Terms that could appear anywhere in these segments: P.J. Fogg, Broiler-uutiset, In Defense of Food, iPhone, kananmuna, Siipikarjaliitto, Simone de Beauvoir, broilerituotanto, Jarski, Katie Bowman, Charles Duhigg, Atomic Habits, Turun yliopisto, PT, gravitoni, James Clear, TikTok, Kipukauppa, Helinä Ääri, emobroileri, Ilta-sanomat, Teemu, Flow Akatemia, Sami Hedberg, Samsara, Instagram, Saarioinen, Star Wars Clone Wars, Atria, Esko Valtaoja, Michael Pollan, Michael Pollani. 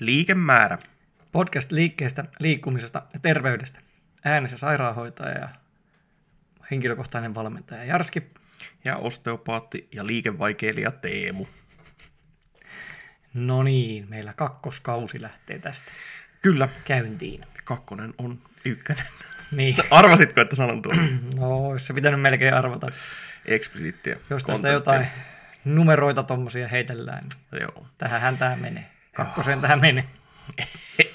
Liikemäärä. Podcast liikkeestä, liikkumisesta ja terveydestä. Äänessä sairaanhoitaja ja henkilökohtainen valmentaja Jarski. Ja osteopaatti ja liikevaikeilija Teemu. No niin, meillä kakkoskausi lähtee tästä. Kyllä. Käyntiin. Kakkonen on ykkönen. Niin. Arvasitko, että sanon tuon? No, olisi se pitänyt melkein arvata. Eksplisiittiä. Jos tästä jotain numeroita tommosia heitellään, niin joo. Tähän tämä menee. Kakkoseen tähän menee.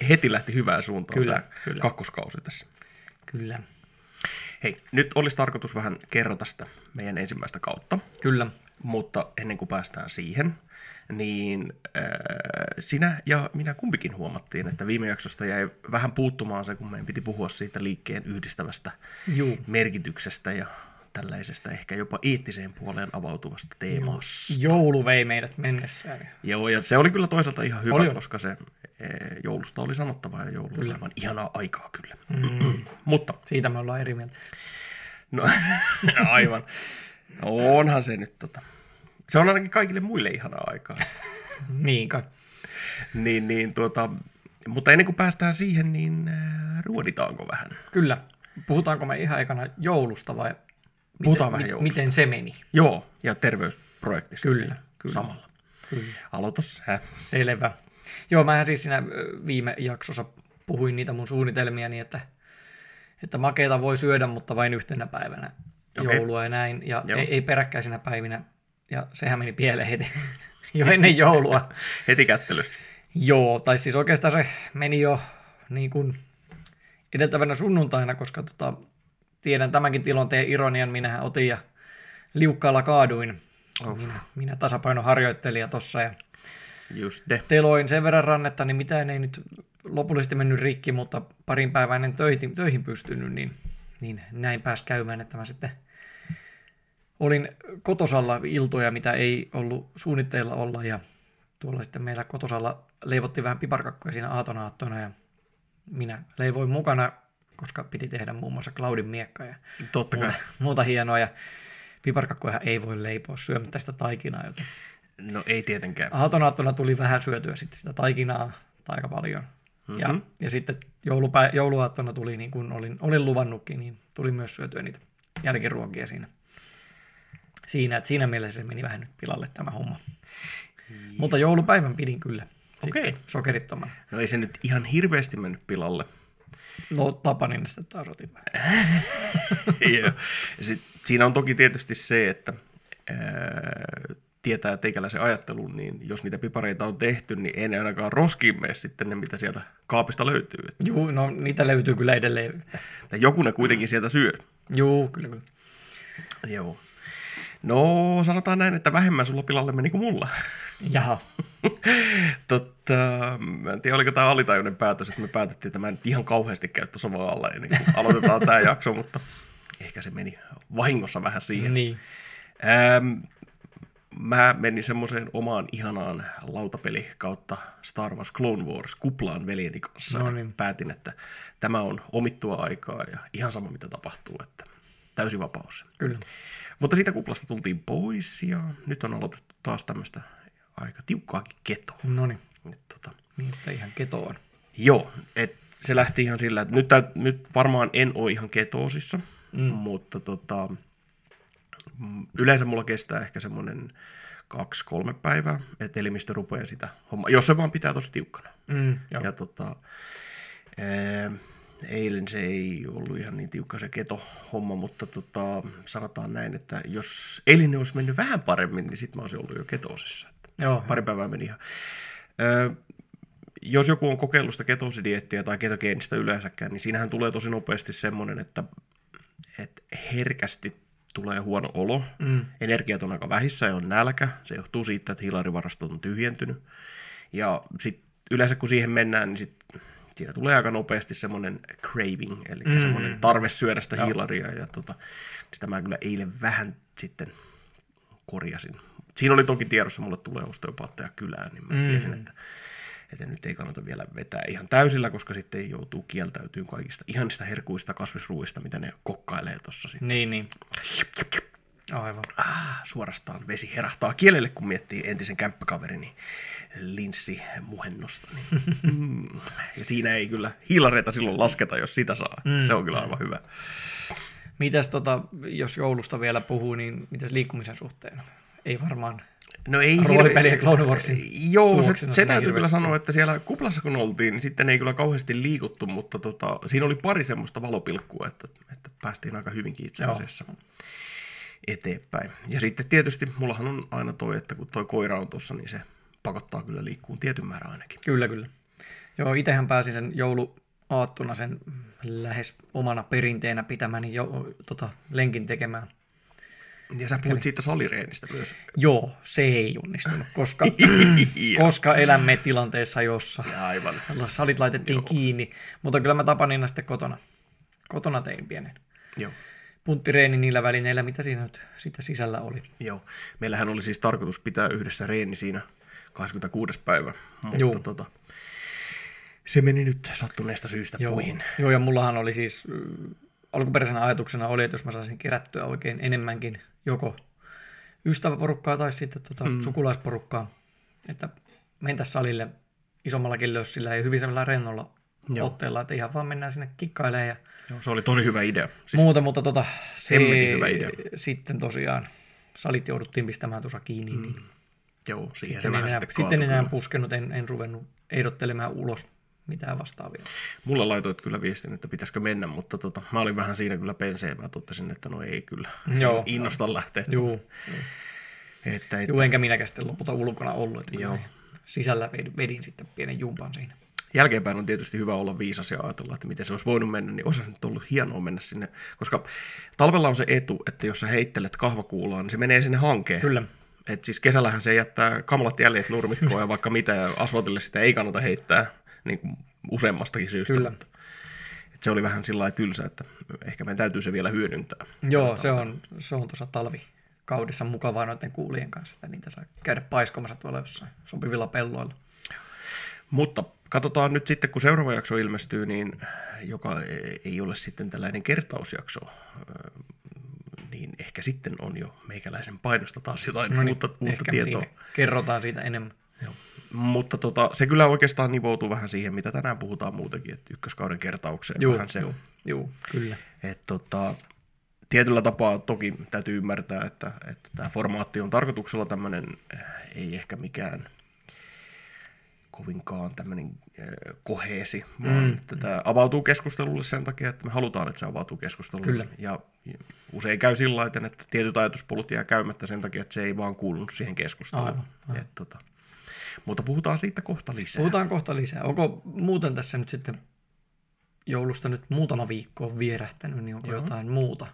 Heti lähti hyvään suuntaan kyllä. Kakkoskausi tässä. Kyllä. Hei, nyt olisi tarkoitus vähän kerrata sitä meidän ensimmäistä kautta. Kyllä. Mutta ennen kuin päästään siihen, niin sinä ja minä kumpikin huomattiin, että viime jaksosta jäi vähän puuttumaan se, kun meidän piti puhua siitä liikkeen yhdistävästä merkityksestä ja tällaisesta ehkä jopa eettiseen puoleen avautuvasta teemasta. Joulu vei meidät mennessään. Joo, ja se oli kyllä toisaalta ihan hyvä, koska se joulusta oli sanottavaa ja joulu oli aivan ihanaa aikaa kyllä. Mutta siitä me ollaan eri mieltä. No aivan. Onhan se nyt Se on ainakin kaikille muille ihanaa aikaa. Niinkä. Mutta ennen kuin päästään siihen, niin ruoditaanko vähän? Kyllä. Puhutaanko me ihan ekana joulusta vai miten se meni? Joo, ja terveysprojektista kyllä. Samalla. Kyllä. Aloita sä. Selvä. Joo, mähän siis siinä viime jaksossa puhuin niitä mun suunnitelmiani, että makeita voi syödä, mutta vain yhtenä päivänä. Okay. Joulua ja näin, ja ei peräkkäisinä päivinä, ja sehän meni pieleen heti jo ennen joulua. Heti kättelystä. Joo, tai siis oikeastaan se meni jo niin kuin edeltävänä sunnuntaina, koska tiedän tämänkin tilanteen ironian, minähän otin ja liukkaalla kaaduin. Oh. Minä tasapainoharjoittelija tossa, ja teloin sen verran rannetta, niin mitään ei nyt lopullisesti mennyt rikki, mutta parin päivää ennen töihin pystynyt, niin näin pääsi käymään, että mä sitten olin kotosalla iltoja, mitä ei ollut suunnitteilla olla, ja tuolla sitten meillä kotosalla leivottiin vähän piparkakkoja siinä aatonaattona, ja minä leivoin mukana, koska piti tehdä muun muassa Cloudin miekkaa ja muuta hienoa, ja piparkakkojahan ei voi leipoa syömättä sitä taikinaa, joten no ei tietenkään. Aatonaattona tuli vähän syötyä sitten sitä taikinaa aika paljon. Ja sitten jouluaattona tuli, niin kuin olin luvannutkin, niin tuli myös syötyä niitä jälkiruokia siinä mielessä se meni vähän nyt pilalle tämä homma. Mutta joulupäivän pidin kyllä sokerittomana. No ei se nyt ihan hirveästi mennyt pilalle. No Tapanin sitä taas otin vähän. Siinä on toki tietysti se, että tietää teikäläisen ajattelun, niin jos niitä pipareita on tehty, niin ei ne ainakaan roskiin mene sitten ne, mitä sieltä kaapista löytyy. Juu, no niitä löytyy kyllä edelleen. Tai joku ne kuitenkin sieltä syö. Juu, kyllä. Joo. No, sanotaan näin, että vähemmän sulla pilalle meni kuin mulla. Jaha. Mä en tiedä, oliko tämä alitajuinen päätös, että me päätettiin, että mä en nyt ihan kauheasti käy tuossa vaan alla ennen kuin aloitetaan tämä jakso, mutta ehkä se meni vahingossa vähän siihen. Niin. Mä menin semmoiseen omaan ihanaan lautapeli kautta Star Wars Clone Wars kuplaan veljeni kanssa. Noniin. Päätin, että tämä on omittua aikaa ja ihan sama mitä tapahtuu, että täysi vapaus. Kyllä. Mutta siitä kuplasta tultiin pois ja nyt on aloitettu taas tämmöistä aika tiukkaakin ketoa. Noniin. Mistä ihan ketoon? Joo, se lähti ihan sillä, että nyt varmaan en ole ihan ketoosissa, mutta yleensä mulla kestää ehkä semmoinen 2-3 päivää, että elimistö rupeaa sitä hommaa, jos se vaan pitää tosi tiukkana. Ja eilen se ei ollut ihan niin tiukka se keto-homma, mutta sanotaan näin, että jos eilen olisi mennyt vähän paremmin, niin sitten mä olisin ollut jo ketoosissa. Pari päivää meni ihan. Jos joku on kokeillut sitä ketosidiettiä tai ketogeenistä yleensäkään, niin siinähän tulee tosi nopeasti semmoinen, että herkästi tulee huono olo, energiat on aika vähissä ja on nälkä, se johtuu siitä, että hiilarivarastot on tyhjentynyt. Ja sitten yleensä kun siihen mennään, niin siinä tulee aika nopeasti semmoinen craving, eli semmoinen tarve syödä sitä hiilaria. Ja sitä mä kyllä eilen vähän sitten korjasin. Siinä oli toki tiedossa, mulle tulee osteopaatteja kylään, niin mä tiesin, että nyt ei kannata vielä vetää ihan täysillä, koska sitten joutuu kieltäytyyn kaikista ihanista herkuista kasvisruuista, mitä ne kokkailee tuossa sitten. Niin. Aivan. Suorastaan vesi herahtaa kielelle, kun miettii entisen kämppäkaverini linssimuhennosta. Niin. Ja siinä ei kyllä hiilareita silloin lasketa, jos sitä saa. Se on kyllä aivan hyvä. Mitäs jos joulusta vielä puhuu, niin mitäs liikkumisen suhteen? Ei varmaan... No ei roolipeliä Clone Warsin. Joo, se täytyy kyllä sanoa, että siellä kuplassa kun oltiin, niin sitten ei kyllä kauheasti liikuttu, mutta siinä oli pari semmoista valopilkkua, että päästiin aika hyvinkin itse asiassa eteenpäin. Ja sitten tietysti mullahan on aina toi, että kun toi koira on tuossa, niin se pakottaa kyllä liikkuun tietyn määrän ainakin. Kyllä, kyllä. Joo, itsehän pääsin sen jouluaattona sen lähes omana perinteenä pitämäni lenkin tekemään. Ja sä puhuit siitä salireenistä myös. Joo, se ei onnistunut, koska elämme tilanteessa, jossa aivan. Salit laitettiin kiinni. Mutta kyllä mä tapanin sitten kotona. Kotona tein pienen punttireeni niillä välineillä, mitä siinä nyt sitä sisällä oli. Joo, meillähän oli siis tarkoitus pitää yhdessä reeni siinä 26. päivä, mutta se meni nyt sattuneesta syystä puihin. Joo, ja mullahan oli siis... Alkuperäisenä ajatuksena oli, että jos mä saisin kerättyä oikein enemmänkin joko ystäväporukkaa tai sitten sukulaisporukkaa, että mentäisiin salille isommallakin lössillä ja hyvin semmoilla rennolla otteella, että ihan vaan mennään sinne kikkailemaan. Ja se oli tosi hyvä idea. Siis muuta, mutta se hyvä idea. Sitten tosiaan salit jouduttiin pistämään tuossa kiinni. Niin joo, siihen se vähän sitten enää puskenut, en ruvennut ehdottelemaan ulos mitään vastaavia. Mulla laitoit kyllä viestin, että pitäisikö mennä, mutta mä olin vähän siinä kyllä penseen. Mä totesin, että no ei kyllä innosta lähteä. Joo, enkä minäkään sitten lopulta ulkona ollut. Sisällä vedin sitten pienen jumpan siinä. Jälkeenpäin on tietysti hyvä olla viisas ja ajatella, että miten se olisi voinut mennä, niin olisi nyt ollut hienoa mennä sinne. Koska talvella on se etu, että jos sä heittelet kahvakuulaa, niin se menee sinne hankeen. Kyllä. Et siis kesällähän se jättää kamalat jäljet nurmikkoon ja vaikka mitä, ja asfaltille sitä ei kannata heittää. Niin kuin useammastakin syystä. Kyllä. Että se oli vähän sillä lailla tylsä, että ehkä meidän täytyy se vielä hyödyntää. Joo, se on tuossa talvikaudessa mukavaa noiden kuulien kanssa, että niitä saa käydä paiskomassa tuolla jossain sopivilla pelloilla. Mutta katsotaan nyt sitten, kun seuraava jakso ilmestyy, niin joka ei ole sitten tällainen kertausjakso, niin ehkä sitten on jo meikäläisen painosta taas jotain uutta tietoa. Kerrotaan siitä enemmän. Joo. Mutta se kyllä oikeastaan nivoutuu vähän siihen, mitä tänään puhutaan muutenkin, että ykköskauden kertaukseen vähän se on. Joo, kyllä. Että tietyllä tapaa toki täytyy ymmärtää, että tämä formaatti on tarkoituksella tämmöinen, ei ehkä mikään kovinkaan tämmöinen koheesi, vaan että tämä avautuu keskustelulle sen takia, että me halutaan, että se avautuu keskustelulle. Kyllä. Ja usein käy sillä lailla, että tietyt ajatuspolut jää käymättä sen takia, että se ei vaan kuulunut siihen keskusteluun. Aivan. Että mutta puhutaan siitä kohta lisää. Onko muuten tässä nyt sitten joulusta nyt muutama viikko on vierähtänyt, niin onko jotain muuta?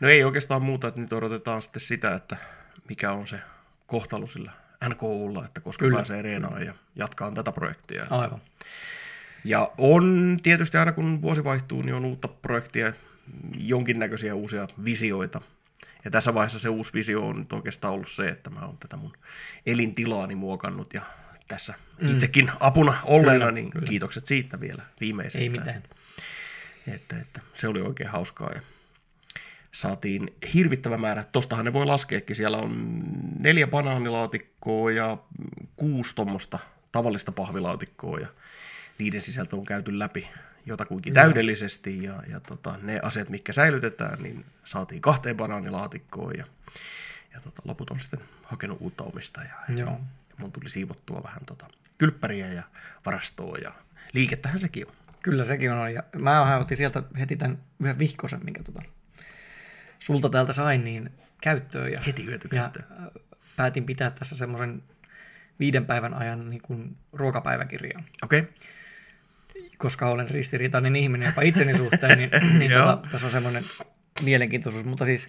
No ei oikeastaan muuta, että nyt odotetaan sitten sitä, että mikä on se kohtalo sillä NKUlla, että koska pääsee reenaan ja jatkaa tätä projektia. Aivan. Ja on tietysti aina kun vuosi vaihtuu, niin on uutta projektia, jonkinnäköisiä uusia visioita. Ja tässä vaiheessa se uusi visio on nyt oikeastaan ollut se, että mä oon tätä mun elintilaani muokannut ja tässä itsekin apuna olleena, niin kiitokset siitä vielä viimeisestä. Ei mitään. Että se oli oikein hauskaa ja saatiin hirvittävä määrä. Tostahan ne voi laskeekin. Siellä on 4 banaanilaatikkoa ja 6 tuommoista tavallista pahvilaatikkoa ja niiden sisältö on käyty läpi jotakuinkin täydellisesti, ja ne asiat, mitkä säilytetään, niin saatiin 2 banaanilaatikkoon, ja loput on sitten hakenut uutta omistajaa. Ja mun tuli siivottua vähän kylppäriä ja varastoa, ja liikettähän sekin on. Kyllä sekin on, ja mä otin sieltä heti tämän yhden vihkosen, minkä sulta täältä sain, niin käyttöön. Ja, heti hyötykäyttöön. Ja päätin pitää tässä semmoisen 5 päivän ajan niin kuin ruokapäiväkirjan. Okei. Koska olen ristiriitainen ihminen jopa itseni suhteen, niin tässä on semmoinen mielenkiintoisuus. Mutta siis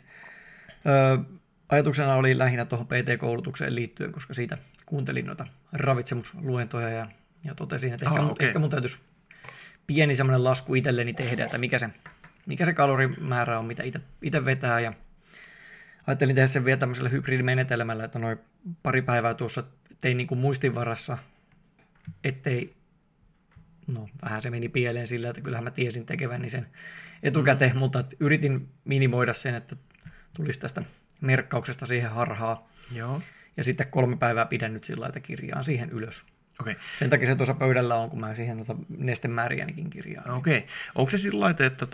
ajatuksena oli lähinnä tuohon PT-koulutukseen liittyen, koska siitä kuuntelin noita ravitsemusluentoja ja totesin, että ehkä mun täytyisi pieni semmoinen lasku itselleni tehdä, että mikä se kalorimäärä on, mitä itse vetää. Ja ajattelin tehdä sen vielä tämmöisellä hybridimenetelmällä, että noin pari päivää tuossa tein niin kuin muistinvarassa, ettei... No, vähän se meni pieleen sillä, että kyllähän mä tiesin tekeväni sen etukäteen, mutta yritin minimoida sen, että tulisi tästä merkkauksesta siihen harhaa. Joo. Ja sitten 3 päivää pidän nyt sillä lailla, että kirjaan siihen ylös. Okay. Sen takia se tuossa pöydällä on, kun mä siihen nestemääriänikin kirjaan. Okei. Okay. Onko se sillä lailla, että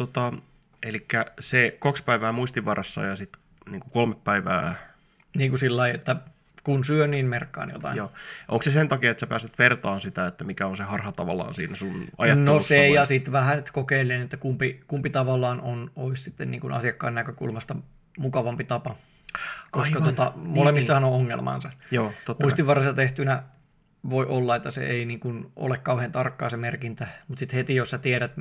eli se 2 päivää muistivarassa ja sitten niin 3 päivää... Niin kuin sillä lailla, että kun syö, niin merkkaan jotain. Joo. Onko se sen takia, että sä pääset vertaan sitä, että mikä on se harha tavallaan siinä sun ajattelussa? No se vai? Ja sitten vähän nyt kokeilen, että kumpi tavallaan olisi sitten niin kuin asiakkaan näkökulmasta mukavampi tapa. Koska molemmissahan on ongelmansa. Joo, muistivarassa tehtynä voi olla, että se ei niin kuin ole kauhean tarkkaa se merkintä, mutta sitten heti, jos sä tiedät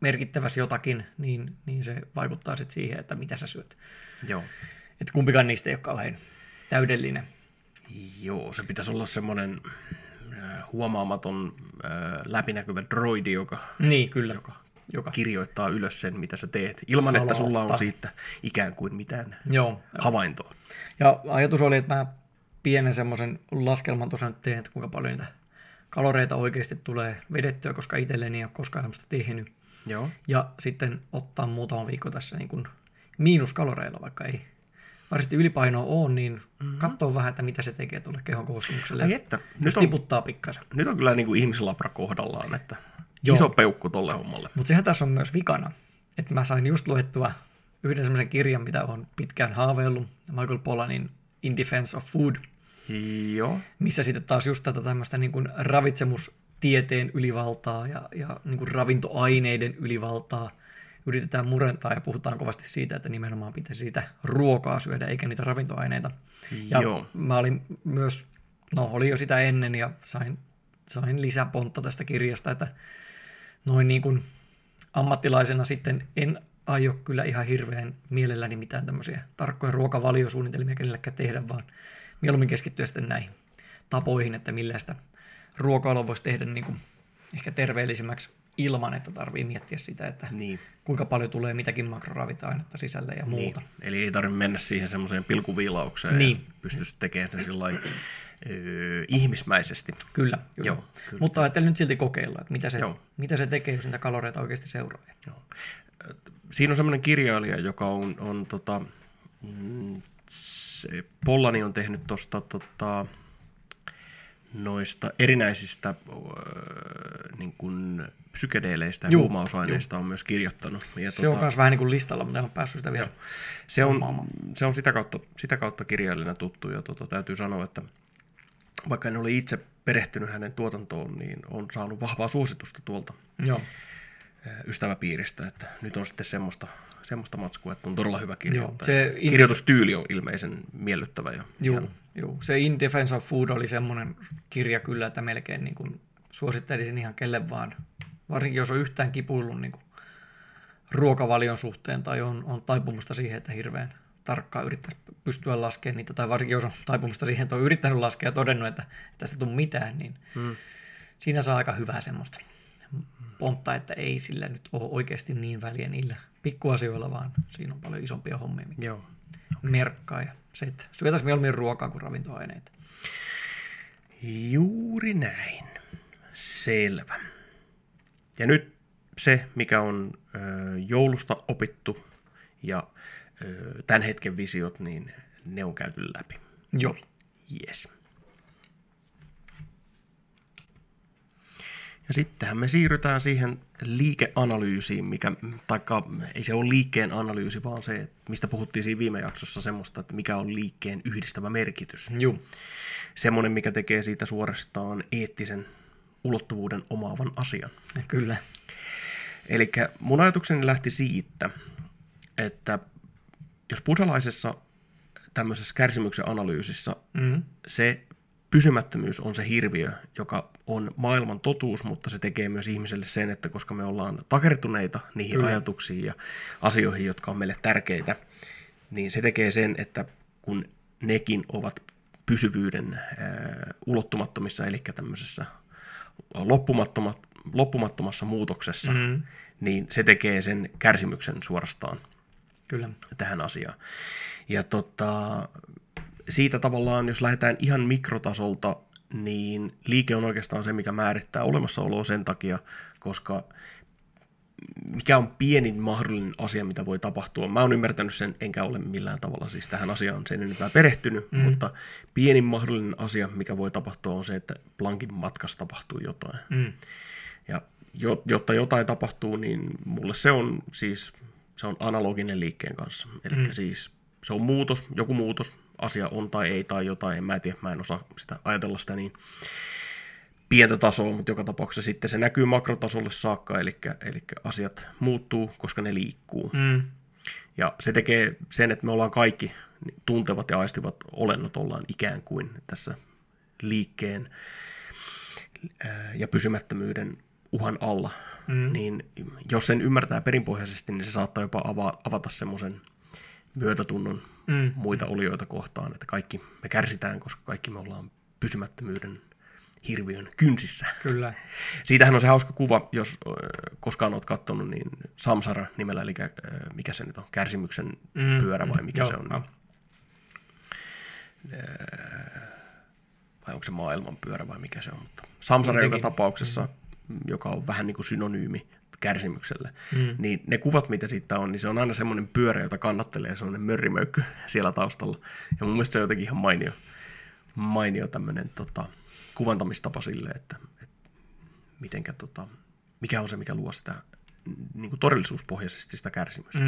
merkittävästi jotakin, niin se vaikuttaa sitten siihen, että mitä sä syöt. Joo. Että kumpikaan niistä ei ole kauhean täydellinen. Joo, se pitäisi olla semmoinen huomaamaton läpinäkyvä droidi, joka kirjoittaa ylös sen, mitä sä teet, ilman että sulla on siitä ikään kuin mitään havaintoa. Ja ajatus oli, että mä pienen semmoisen laskelman tuossa nyt teen, että kuinka paljon niitä kaloreita oikeasti tulee vedettyä, koska itselleni ei ole koskaan semmoista tehnyt. Joo. Ja sitten ottaa muutama viikko tässä niin kuin miinuskaloreilla, vaikka ei varsinkin ylipainoa on, niin katsoo vähän, että mitä se tekee tuolle kehon koostumukselle. Nyt tiputtaa pikkasen. Nyt on kyllä niin kuin ihmislabra kohdallaan, että iso peukku tolle hommalle. Mutta sehän tässä on myös vikana, että mä sain just luettua yhden semmoisen kirjan, mitä on pitkään haaveillut, Michael Pollanin In Defense of Food, missä sitten taas just tätä tämmöistä niin kuin ravitsemustieteen ylivaltaa ja niin kuin ravintoaineiden ylivaltaa yritetään murentaa ja puhutaan kovasti siitä, että nimenomaan pitäisi sitä ruokaa syödä eikä niitä ravintoaineita. Ja mä olin myös, oli jo sitä ennen ja sain lisäpontta tästä kirjasta, että noin niin kuin ammattilaisena sitten en aio kyllä ihan hirveän mielelläni mitään tämmöisiä tarkkoja ruokavaliosuunnitelmia kenellekään tehdä, vaan mieluummin keskittyä sitten näihin tapoihin, että millä sitä ruokailua voisi tehdä niin kuin ehkä terveellisemmäksi ilman, että tarvii miettiä sitä, että kuinka paljon tulee mitäkin makroravintoainetta sisälle ja muuta. Niin. Eli ei tarvitse mennä siihen semmoiseen pilkuviilaukseen ja pystyisi tekemään sen sillain ihmismäisesti. Kyllä. Joo, kyllä. Mutta ajattelin nyt silti kokeilla, että mitä se tekee, jos niitä kaloreita oikeasti seuraa. Joo. Siinä on semmoinen kirjailija, joka on Pollani on tehnyt tuosta noista erinäisistä niin kuin psykedeileistä ja huumausaineista on myös kirjoittanut. Ja se on myös vähän niin kuin listalla, mutta en ole päässyt sitä vielä. Se on sitä kautta kirjailijana tuttu ja täytyy sanoa, että vaikka en ole itse perehtynyt hänen tuotantoon, niin on saanut vahvaa suositusta tuolta ystäväpiiristä. Että nyt on sitten semmoista matskua, että on todella hyvä kirjoittaa. Kirjoitustyyli on ilmeisen miellyttävä. Joo, se In Defense of Food oli semmoinen kirja kyllä, että melkein niin kuin suosittelisin ihan kelle vaan. Varsinkin jos on yhtään kipuillut niin kuin ruokavalion suhteen tai on taipumusta siihen, että hirveän tarkkaan yrittäisi pystyä laskemaan niitä. Tai varsinkin jos on taipumusta siihen, että on yrittänyt laskea ja todennut, että tästä ei tule mitään, niin siinä saa aika hyvää semmoista pontta, että ei sillä nyt ole oikeasti niin väliä niillä pikkuasioilla, vaan siinä on paljon isompia hommia, mikä merkkaa. Ja se, että syötäisiin mieluummin ruokaa kuin ravintoaineita. Juuri näin. Selvä. Ja nyt se, mikä on joulusta opittu ja tämän hetken visiot, niin ne on käyty läpi. Joo. Yes. Ja sittenhän me siirrytään siihen liikeanalyysiin, ei se ole liikkeen analyysi, vaan se, että mistä puhuttiin siinä viime jaksossa semmoista, että mikä on liikkeen yhdistävä merkitys. Joo. Semmoinen, mikä tekee siitä suorastaan eettisen ulottuvuuden omaavan asian. Kyllä. Eli mun ajatukseni lähti siitä, että jos buddhalaisessa tämmöisessä kärsimyksen analyysissä se pysymättömyys on se hirviö, joka on maailman totuus, mutta se tekee myös ihmiselle sen, että koska me ollaan takertuneita niihin ajatuksiin ja asioihin, jotka on meille tärkeitä, niin se tekee sen, että kun nekin ovat pysyvyyden ulottumattomissa, eli tämmöisessä loppumattomassa muutoksessa, niin se tekee sen kärsimyksen suorastaan tähän asiaan. Ja siitä tavallaan, jos lähdetään ihan mikrotasolta, niin liike on oikeastaan se, mikä määrittää olemassaoloa sen takia, koska mikä on pienin mahdollinen asia, mitä voi tapahtua. Mä oon ymmärtänyt sen, enkä ole millään tavalla siis tähän asiaan sen enempää perehtynyt, mutta pienin mahdollinen asia, mikä voi tapahtua, on se, että plankin matkassa tapahtuu jotain. Ja jotta jotain tapahtuu, niin mulle se on siis se on analoginen liikkeen kanssa. Eli siis se on muutos, joku muutos, asia on tai ei tai jotain, en mä tiedä, mä en osaa sitä ajatella sitä niin pientä tasoa, mutta joka tapauksessa sitten se näkyy makrotasolle saakka, eli asiat muuttuu, koska ne liikkuu. Ja se tekee sen, että me ollaan kaikki tuntevat ja aistivat olennot, ollaan ikään kuin tässä liikkeen ja pysymättömyyden uhan alla. Niin jos sen ymmärtää perinpohjaisesti, niin se saattaa jopa avata semmoisen myötätunnon muita olioita kohtaan, että kaikki me kärsitään, koska kaikki me ollaan pysymättömyyden hirviön kynsissä. Kyllä. Siitähän on se hauska kuva, jos koskaan olet katsonut, niin Samsara nimellä, eli mikä se nyt on, kärsimyksen pyörä vai mikä se on? Vai onko se maailman pyörä vai mikä se on? Mutta Samsara joka tapauksessa, joka on vähän niin kuin synonyymi kärsimykselle, niin ne kuvat, mitä siitä on, niin se on aina semmoinen pyörä, jota kannattelee semmoinen mörrimöykky siellä taustalla. Ja mun mielestä se on jotenkin ihan mainio tämmöinen kuvantamistapa sille, että mitenkä, mikä on se, mikä luo sitä niin kuin todellisuuspohjaisesti sitä kärsimystä.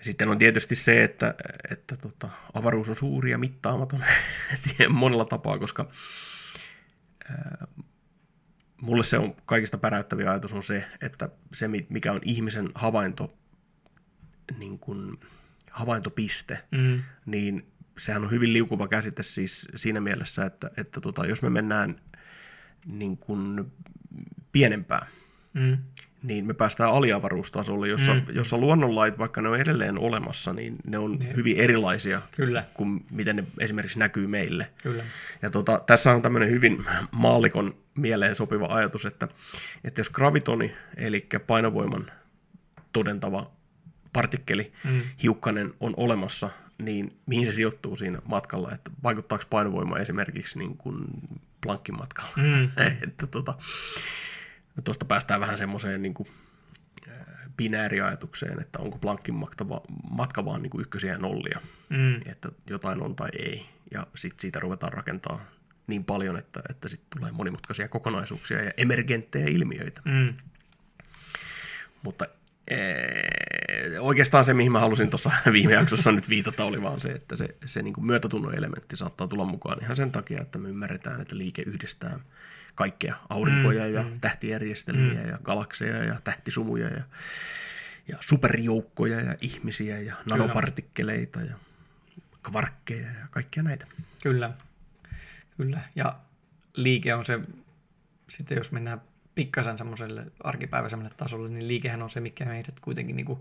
Sitten on tietysti se, että avaruus on suuri ja mittaamaton monella tapaa, koska mulle se on kaikista päräyttävin ajatus on se, että se, mikä on ihmisen niin kuin havaintopiste, niin sehän on hyvin liukuva käsite siis siinä mielessä, että jos me mennään niin kuin pienempään, niin me päästään aliavaruustasolle, jossa luonnonlait, vaikka ne on edelleen olemassa, niin ne on hyvin erilaisia kuin miten ne esimerkiksi näkyy meille. Kyllä. Ja tässä on tämmöinen hyvin maallikon mieleen sopiva ajatus, että jos gravitoni, eli painovoiman todentava partikkeli, hiukkanen on olemassa, niin mihin se sijoittuu siinä matkalla, että vaikuttaako painovoima esimerkiksi niin kuin Planckin matkalla. Että tuosta päästään vähän semmoiseen niin kuin binääriajatukseen, että onko Planckin matka vaan niin kuin ykkösiä ja nollia, että jotain on tai ei. Ja sitten siitä ruvetaan rakentaa niin paljon, että sitten tulee monimutkaisia kokonaisuuksia ja emergenttejä ilmiöitä. Mutta oikeastaan se, mihin mä halusin tuossa viime jaksossa nyt viitata, oli vaan se, että se niin kuin myötätunnon elementti saattaa tulla mukaan ihan sen takia, että me ymmärretään, että liike yhdistää kaikkea aurinkoja ja tähtijärjestelmiä ja galakseja ja tähtisumuja ja superjoukkoja ja ihmisiä ja nanopartikkeleita ja kvarkkeja ja kaikkia näitä. Kyllä. Ja liike on se, sitten jos mennään pikkasen semmoiselle arkipäiväiselle tasolle, niin liikehän on se, mikä meidät kuitenkin niin kuin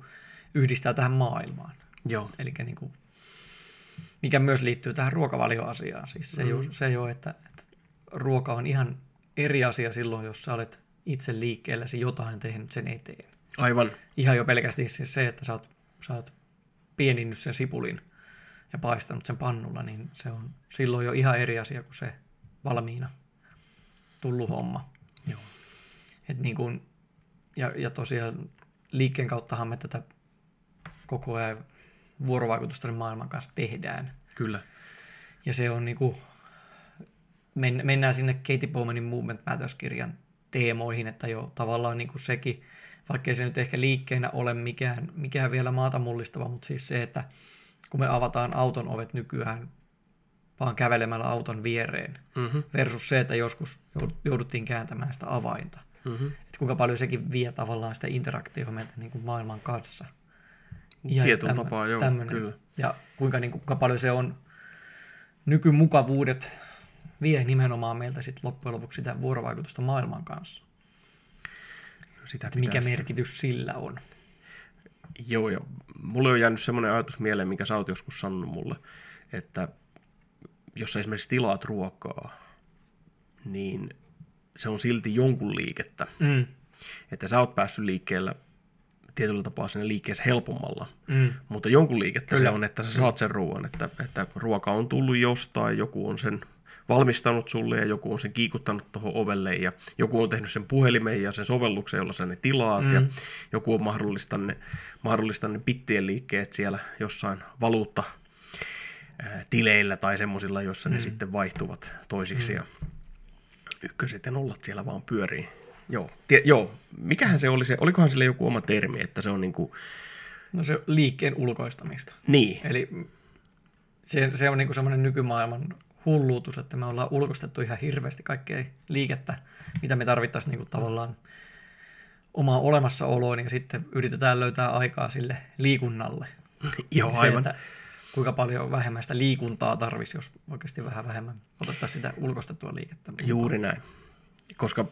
yhdistää tähän maailmaan. Joo. Eli niin kuin, mikä myös liittyy tähän ruokavalioasiaan. Siis se, että ruoka on ihan eri asia silloin, jos sä olet itse liikkeelläsi jotain tehnyt sen eteen. Aivan. Ihan jo pelkästään siis se, että sä oot pieninnyt sen sipulin ja paistanut sen pannulla, niin se on silloin jo ihan eri asia kuin se valmiina tullut homma. Joo. Et niin kun, ja tosiaan liikkeen kauttahan me tätä koko ajan vuorovaikutusta maailman kanssa tehdään. Kyllä. Ja se on niin kuin, mennään sinne Katie Bowmanin Movement Matters-kirjan teemoihin, että jo tavallaan niin kuin sekin, vaikkei se nyt ehkä liikkeenä ole mikään vielä maata mullistava, mutta siis se, että kun me avataan auton ovet nykyään vaan kävelemällä auton viereen, versus se, että joskus jouduttiin kääntämään sitä avainta. Että kuinka paljon sekin vie tavallaan sitä interaktiota meiltä niin kuin maailman kanssa. Tietyllä tapaa, joo, kyllä. Ja kuinka paljon se on nykymukavuudet vie nimenomaan meiltä sitten loppujen lopuksi sitä vuorovaikutusta maailman kanssa. Mikä merkitys sillä on? Joo, ja mulle on jäänyt semmoinen ajatus mieleen, mikä sä oot joskus sanonut mulle, että jos sä esimerkiksi tilaat ruokaa, niin se on silti jonkun liikettä. Että sä oot päässyt liikkeellä tietyllä tapaa siinä liikkeessä helpommalla, mutta jonkun liikettä se on, että sä saat sen ruoan, että ruoka on tullut jostain, joku on sen valmistanut sulle ja joku on sen kiikuttanut tuohon ovelle ja joku on tehnyt sen puhelimen ja sen sovelluksen, jolla sä ne tilaat ja joku on mahdollistanut ne bittien liikkeet siellä jossain valuutta tileillä tai semmoisilla, jossa ne sitten vaihtuvat toisiksi ja ykköset ja nollat siellä vaan pyörii. Joo. Mikähän se oli se? Olikohan sille joku oma termi, että se on niinku... No se on liikkeen ulkoistamista. Niin. Eli se on niinku semmoinen nykymaailman hulluutus, että me ollaan ulkoistettu ihan hirveästi kaikkea liikettä, mitä me tarvittaisiin niinku tavallaan omaa olemassaoloon ja sitten yritetään löytää aikaa sille liikunnalle. Joo, aivan. Se, kuinka paljon vähemmän sitä liikuntaa tarvisi, jos oikeasti vähän vähemmän otettaisiin sitä ulkoistettua liikettä. Juuri näin. Koska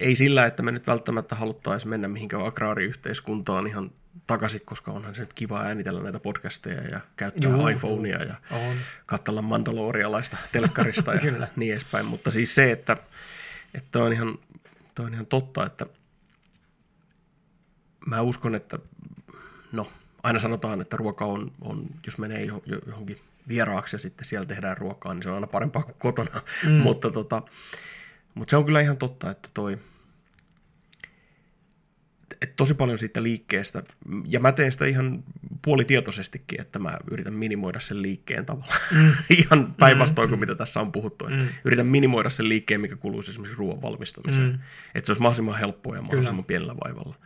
ei sillä, että me nyt välttämättä haluttaisiin mennä mihinkään agraariyhteiskuntaan ihan takaisin, koska onhan se nyt kiva äänitellä näitä podcasteja ja käyttää iPhonea ja katsella mandalorialaista telkkarista ja niin edespäin. Mutta siis se, että on ihan totta, että mä uskon, että aina sanotaan, että ruoka on jos menee johonkin vieraaksi ja sitten siellä tehdään ruokaa, niin se on aina parempaa kuin kotona. Mutta se on kyllä ihan totta, että tosi paljon siitä liikkeestä, ja mä teen sitä ihan puolitietoisestikin, että mä yritän minimoida sen liikkeen tavallaan. Ihan päinvastoin kuin mitä tässä on puhuttu. Että yritän minimoida sen liikkeen, mikä kuluisi esimerkiksi ruoan valmistamiseen. Että se olisi mahdollisimman helppoa ja mahdollisimman pienellä vaivalla.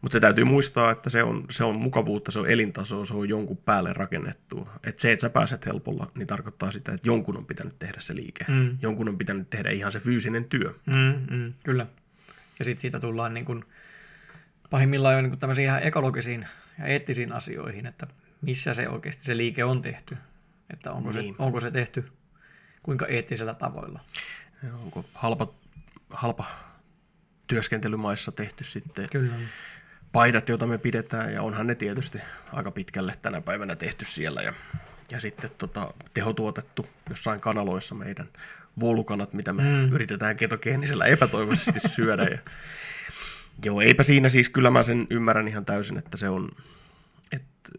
Mutta se täytyy muistaa, että se on mukavuutta, se on elintasoa, se on jonkun päälle rakennettua. Että se, että sä pääset helpolla, niin tarkoittaa sitä, että jonkun on pitänyt tehdä se liike. Jonkun on pitänyt tehdä ihan se fyysinen työ. Kyllä. Ja sitten siitä tullaan niin kun pahimmillaan jo niin kun tämmöisiin ihan ekologisiin ja eettisiin asioihin, että missä se oikeasti se liike on tehty. Että onko se tehty kuinka eettisellä tavoilla. Ja onko halpa työskentelymaissa tehty sitten. Kyllä. Paidat, joita me pidetään, ja onhan ne tietysti aika pitkälle tänä päivänä tehty siellä. Ja sitten tehotuotettu jossain kanaloissa meidän volukanat, mitä me yritetään ketogeenisellä epätoivoisesti syödä. Ja, joo, eipä siinä siis, kyllä mä sen ymmärrän ihan täysin, että se on, että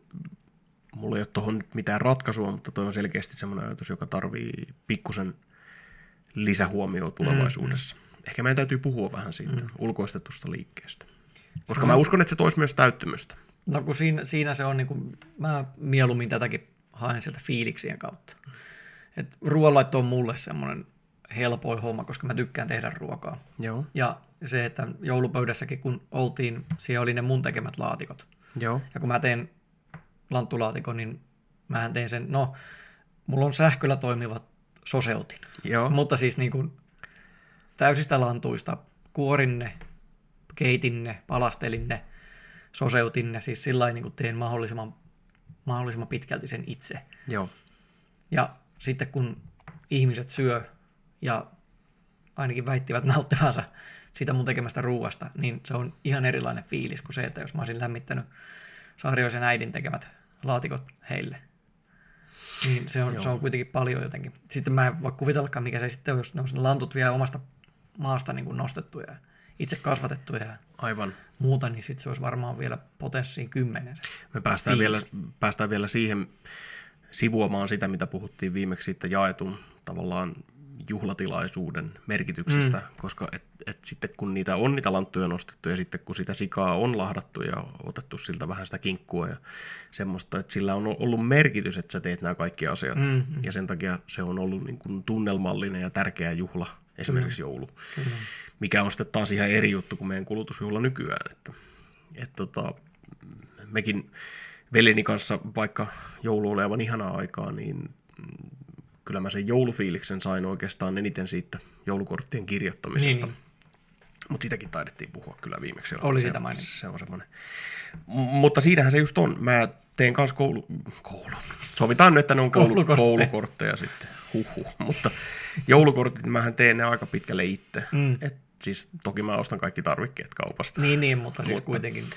mulla ei ole tuohon mitään ratkaisua, mutta toi on selkeästi semmoinen ajatus, joka tarvii pikkusen lisähuomioon tulevaisuudessa. Ehkä meidän täytyy puhua vähän siitä ulkoistetusta liikkeestä. Koska mä uskon, että se toisi myös täyttymystä. No kun siinä se on, niin kuin, mä mieluummin tätäkin haen sieltä fiiliksien kautta. Et ruoanlaitto on mulle semmoinen helpoin homma, koska mä tykkään tehdä ruokaa. Joo. Ja se, että joulupöydässäkin kun oltiin, siellä oli ne mun tekemät laatikot. Joo. Ja kun mä teen lanttulaatikon, niin mähän teen sen, mulla on sähköllä toimivat soseutin. Joo. Mutta siis niin kuin täysistä lantuista kuorin ne, keitin ne, palastelin ne, soseutin ne, siis sillä lailla niin teen mahdollisimman pitkälti sen itse. Joo. Ja sitten kun ihmiset syö ja ainakin väittivät nauttivansa sitä mun tekemästä ruuasta, niin se on ihan erilainen fiilis kuin se, että jos mä olisin lämmittänyt Saarioisen äidin tekemät laatikot heille. Niin se on kuitenkin paljon jotenkin. Sitten mä en voi kuvitellakaan, mikä se sitten on, jos ne lantut vielä omasta maasta niin kuin nostettuja, itse kasvatettuja ja muuta, niin sitten se olisi varmaan vielä potenssiin 10. Me päästään vielä siihen sivuamaan sitä, mitä puhuttiin viimeksi siitä jaetun tavallaan juhlatilaisuuden merkityksestä, koska et sitten kun niitä lanttuja nostettu ja sitten kun sitä sikaa on lahdattu ja otettu siltä vähän sitä kinkkua ja semmoista, että sillä on ollut merkitys, että sä teet nämä kaikki asiat ja sen takia se on ollut niin kuin tunnelmallinen ja tärkeä juhla, esimerkiksi joulu, mikä on sitten taas ihan eri juttu kuin meidän kulutusjuhla nykyään, että mekin veljeni kanssa, vaikka joulu oli aivan ihanaa aikaa, niin kyllä mä sen joulufiiliksen sain oikeastaan eniten siitä joulukorttien kirjoittamisesta. Niin. Mutta sitäkin taidettiin puhua kyllä viimeksi. Oli sitä mainittu. Se on semmoinen. Mutta siinähän se just on. Mä teen kanssa sovitaan nyt, että ne on koulukortteja sitten. Huhhuh. Mutta joulukortit, mähän teen ne aika pitkälle itse. Siis toki mä ostan kaikki tarvikkeet kaupasta. Niin, mutta siis kuitenkin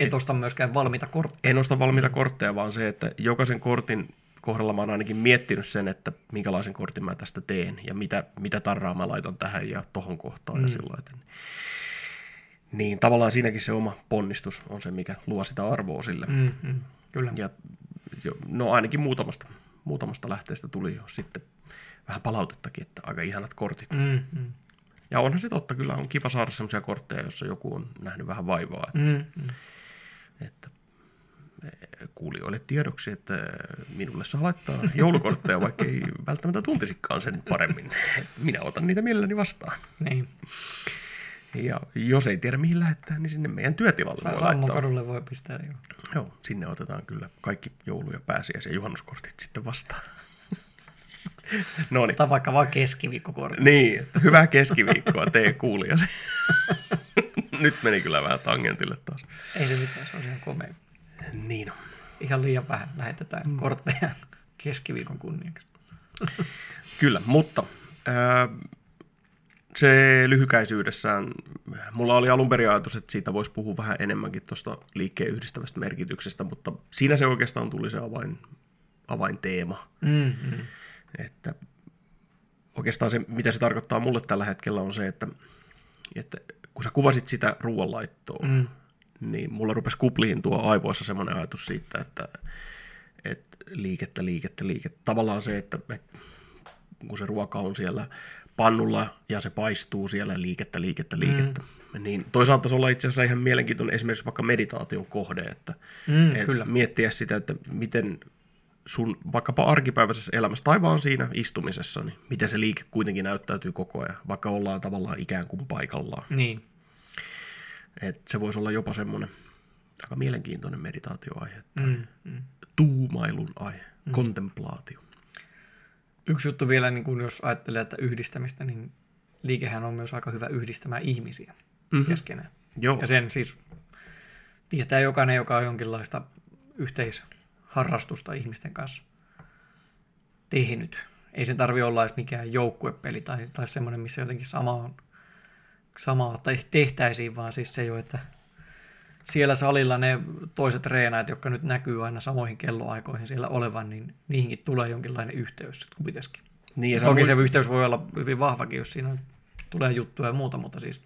et osta myöskään valmiita kortteja. En osta valmiita kortteja, vaan se, että jokaisen kortin kohdalla mä oon ainakin miettinyt sen, että minkälaisen kortin mä tästä teen ja mitä tarraa mä laitan tähän ja tohon kohtaan ja sillä lailla. Niin tavallaan siinäkin se oma ponnistus on se, mikä luo sitä arvoa sille. Kyllä. Ja ainakin muutamasta lähteestä tuli jo sitten vähän palautettakin, että aika ihanat kortit. Mm. Ja onhan se totta, kyllä on kiva saada semmoisia kortteja, jossa joku on nähnyt vähän vaivaa. Että kuulijoille tiedoksi, että minulle saa laittaa joulukortteja, vaikka ei välttämättä tuntisikaan sen paremmin. Minä otan niitä mielelläni vastaan. Niin. Ja jos ei tiedä mihin lähettää, niin sinne meidän työtilalle voi laittaa. Salmonkadulle voi pistää. Joo, sinne otetaan kyllä kaikki joulu- ja pääsiäis- ja juhannuskortit sitten vastaan. Noniin. Tai vaikka vaan keskiviikkokortti. Niin, hyvää keskiviikkoa tee kuulijasi. Nyt meni kyllä vähän tangentille taas. Ei se mitään, se on ihan komea. Niin on. Ihan liian vähän lähetetään kortteja keskiviikon kunniaksi. Kyllä, mutta se lyhykäisyydessään, mulla oli alun perin ajatus, että siitä voisi puhua vähän enemmänkin tuosta liikkeen yhdistävästä merkityksestä, mutta siinä se oikeastaan tuli se avainteema. Mm-hmm. Että oikeastaan se, mitä se tarkoittaa mulle tällä hetkellä, on se, että kun sä kuvasit sitä ruoanlaittoa, niin mulla rupesi kupliintua aivoissa semmoinen ajatus siitä, että liikettä. Tavallaan se, että kun se ruoka on siellä pannulla ja se paistuu siellä liikettä, niin toisaalta se on itse asiassa ihan mielenkiintoinen esimerkiksi vaikka meditaation kohde, että miettiä sitä, että miten sun vaikkapa arkipäiväisessä elämässä tai vaan siinä istumisessa, niin miten se liike kuitenkin näyttäytyy koko ajan, vaikka ollaan tavallaan ikään kuin paikallaan. Niin. Et se voisi olla jopa semmoinen aika mielenkiintoinen meditaatioaihe, tuumailun aihe, kontemplaatio. Yksi juttu vielä, niin kun jos ajattelee että yhdistämistä, niin liikehän on myös aika hyvä yhdistämään ihmisiä keskenään. Joo. Ja sen siis tietää jokainen, joka on jonkinlaista yhteisharrastusta ihmisten kanssa tehnyt. Ei sen tarvitse olla edes mikään joukkuepeli tai semmoinen, missä jotenkin samaa tehtäisiin, vaan siis se jo, että siellä salilla ne toiset treenaajat, jotka nyt näkyy aina samoihin kelloaikoihin siellä olevan, niin niihinkin tulee jonkinlainen yhteys sitten kuitenkin. Niin, toki se yhteys voi olla hyvin vahvakin, jos siinä tulee juttuja ja muuta, mutta siis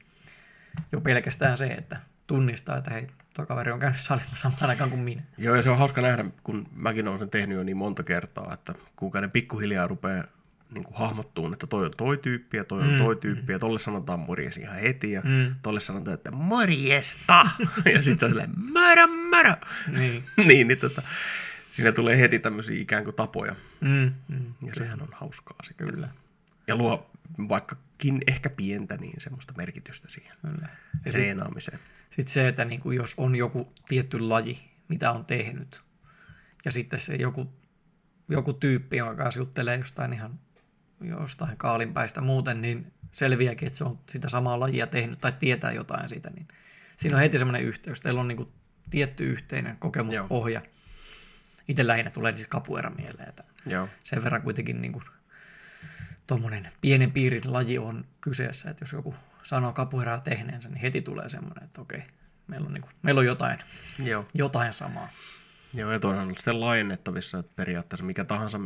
jo pelkästään se, että tunnistaa, että hei, tuo kaveri on käynyt salilla samaan aikaan kuin minä. Joo, ja se on hauska nähdä, kun mäkin olen sen tehnyt jo niin monta kertaa, että kuinka ne pikkuhiljaa rupeaa niin kuin hahmottuun, että toi on toi tyyppi, ja tolle sanotaan morjes ihan heti, ja tolle sanotaan, että morjesta, ja sitten se on silleen mörö. Niin, siinä tulee heti tämmöisiä ikään kuin tapoja, ja sehän on hauskaa sitten. Kyllä. Ja luo vaikkakin ehkä pientä niin semmoista merkitystä siihen treenaamiseen. Sitten se, että niin kuin jos on joku tietty laji, mitä on tehnyt, ja sitten se joku tyyppi, jonka kanssa juttelee jostain kaalinpäistä muuten, niin selviääkin, että se on sitä samaa lajia tehnyt tai tietää jotain siitä. Niin siinä on heti semmoinen yhteys. Teillä on niin kuin tietty yhteinen kokemuspohja. Joo. Itse lähinnä tulee siis kapuera mieleen. Sen verran kuitenkin niin kuin tuommoinen pienen piirin laji on kyseessä. Että jos joku sanoo kapueraa tehneensä, niin heti tulee semmoinen, että okei, meillä on jotain samaa. Joo, ja tuohan on sitten laajennettavissa, että periaatteessa mikä tahansa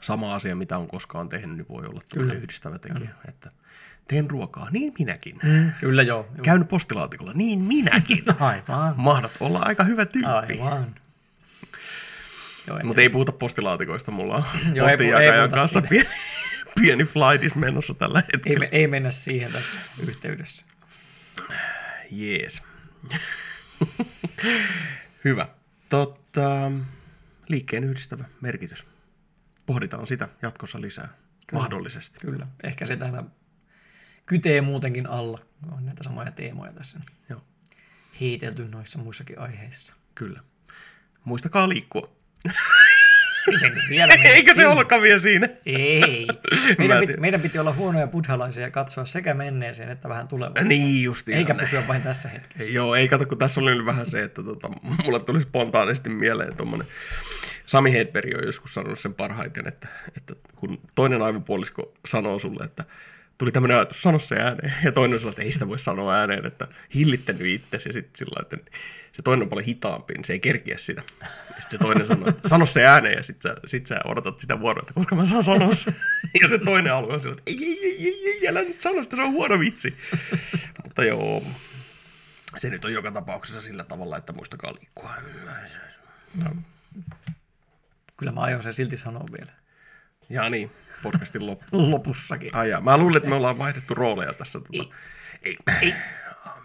sama asia, mitä on koskaan tehnyt, niin voi olla tuolla yhdistävä tekijä. Että teen ruokaa, niin minäkin. Kyllä joo. Käyn postilaatikolla, niin minäkin. Aivan. Mahdot olla aika hyvä tyyppi. Aivan. Mutta ei puhuta postilaatikoista, mulla on postinjakajan kanssa pieni flightis menossa tällä hetkellä. Ei mennä siihen tässä yhteydessä. Jees. Hyvä. Liikkeen yhdistävä merkitys. Pohditaan sitä jatkossa lisää. Kyllä, mahdollisesti. Kyllä. Ehkä se täällä kytee muutenkin alla. On näitä samoja teemoja tässä. Joo. Heitelty noissa muissakin aiheissa. Kyllä. Muistakaa liikkua. Eikä se ollutkaan vielä siinä. Ei. Meidän piti olla huonoja buddhalaisia ja katsoa sekä menneeseen että vähän tulevaan. Niin justiin. Eikä pysyä vain tässä hetkessä. Joo, ei kato, kun tässä oli vähän se, että mulle tuli spontaanisti mieleen tuommoinen. Sami Hedberg on joskus sanonut sen parhaiten, että kun toinen aivopuolisko sanoo sulle, että tuli tämmöinen ajatus, sano se ääneen. Ja toinen on sillä, että ei sitä voi sanoa ääneen, että hillittänyt itsesi. Ja sitten sillä, että se toinen on paljon hitaampi, niin se ei kerkiä sitä. Ja sitten se toinen sanoo, että sano se ääneen. Ja sitten sä odotat sitä vuoroa, että koska mä saan sanoa sen. Ja se toinen alue on sillä, että ei, älä nyt sano sitä, se on huono vitsi. Mutta joo, se nyt on joka tapauksessa sillä tavalla, että muistakaa liikkua. No, kyllä mä aion sen silti sanoa vielä. Ja niin, podcastin lopussakin. Aijaa, mä luulen, että me ollaan vaihdettu rooleja tässä.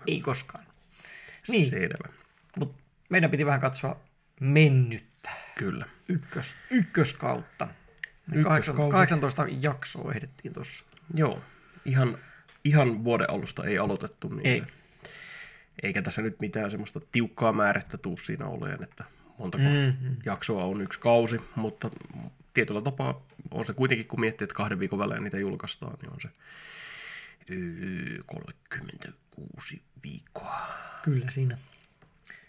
Ei koskaan. Niin. Selvä. Mut meidän piti vähän katsoa mennyttä. Kyllä. Ykköskautta. 18 jaksoa ehdettiin tuossa. Joo, ihan vuoden alusta ei aloitettu. Niin ei. Eikä tässä nyt mitään semmoista tiukkaa määrättä tuu siinä oleen, että montako jaksoa on yksi kausi, mutta tietyllä tapaa on se kuitenkin, kun miettii, että 2 viikon välein niitä julkaistaan, niin on se 36 viikkoa. Kyllä siinä.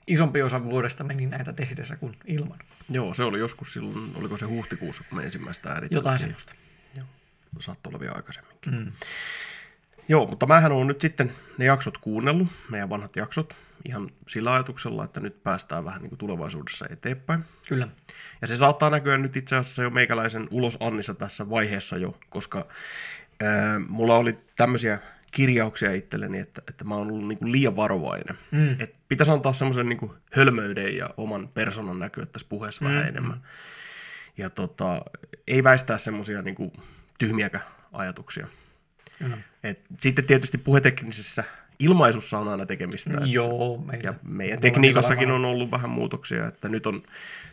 Isompi osa vuodesta meni näitä tehdessä kuin ilman. Joo, se oli joskus silloin, oliko se huhtikuussa, kun me ensimmäistä ääniteltiin. Jotain semmoista. Joo. Saattaa olla vielä aikaisemminkin. Mm. Joo, mutta mähän on nyt sitten ne jaksot kuunnellut, meidän vanhat jaksot, ihan sillä ajatuksella, että nyt päästään vähän niin kuin tulevaisuudessa eteenpäin. Kyllä. Ja se saattaa näkyä nyt itse asiassa jo meikäläisen ulosannissa tässä vaiheessa jo, koska mulla oli tämmöisiä kirjauksia itselleni, että mä oon ollut niin kuin liian varovainen. Mm. Että pitäisi antaa semmoisen niin kuin hölmöyden ja oman persoonan näkyä tässä puheessa vähän enemmän. Ja ei väistää semmoisia niin kuin tyhmiäkään ajatuksia. Mm. Et sitten tietysti puheteknisessä ilmaisussa on aina tekemistä. Joo, meillä. Ja meidän tekniikassakin on ollut vähän muutoksia, että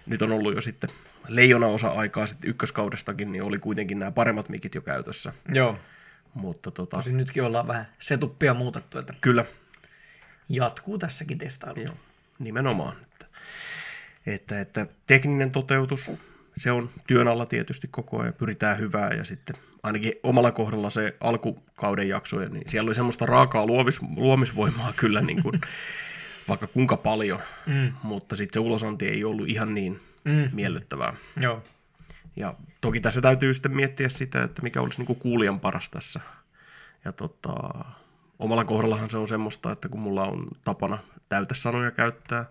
nyt on ollut jo sitten leijonaosa aikaa sitten ykköskaudestakin, niin oli kuitenkin nämä paremmat mikit jo käytössä. Joo. Mutta tosin nytkin ollaan vähän setupia muutettu, että kyllä. Jatkuu tässäkin testailu. Joo, nimenomaan. Että tekninen toteutus, se on työn alla tietysti koko ajan, pyritään hyvää ja sitten ainakin omalla kohdalla se alkukauden jaksoja, niin siellä oli semmoista raakaa luomisvoimaa kyllä niin kuin, vaikka kuinka paljon, mutta sitten se ulosanti ei ollut ihan niin miellyttävää. Joo. Ja toki tässä täytyy sitten miettiä sitä, että mikä olisi niin kuin kuulijan paras tässä. Ja omalla kohdallahan se on semmoista, että kun mulla on tapana täytesanoja käyttää.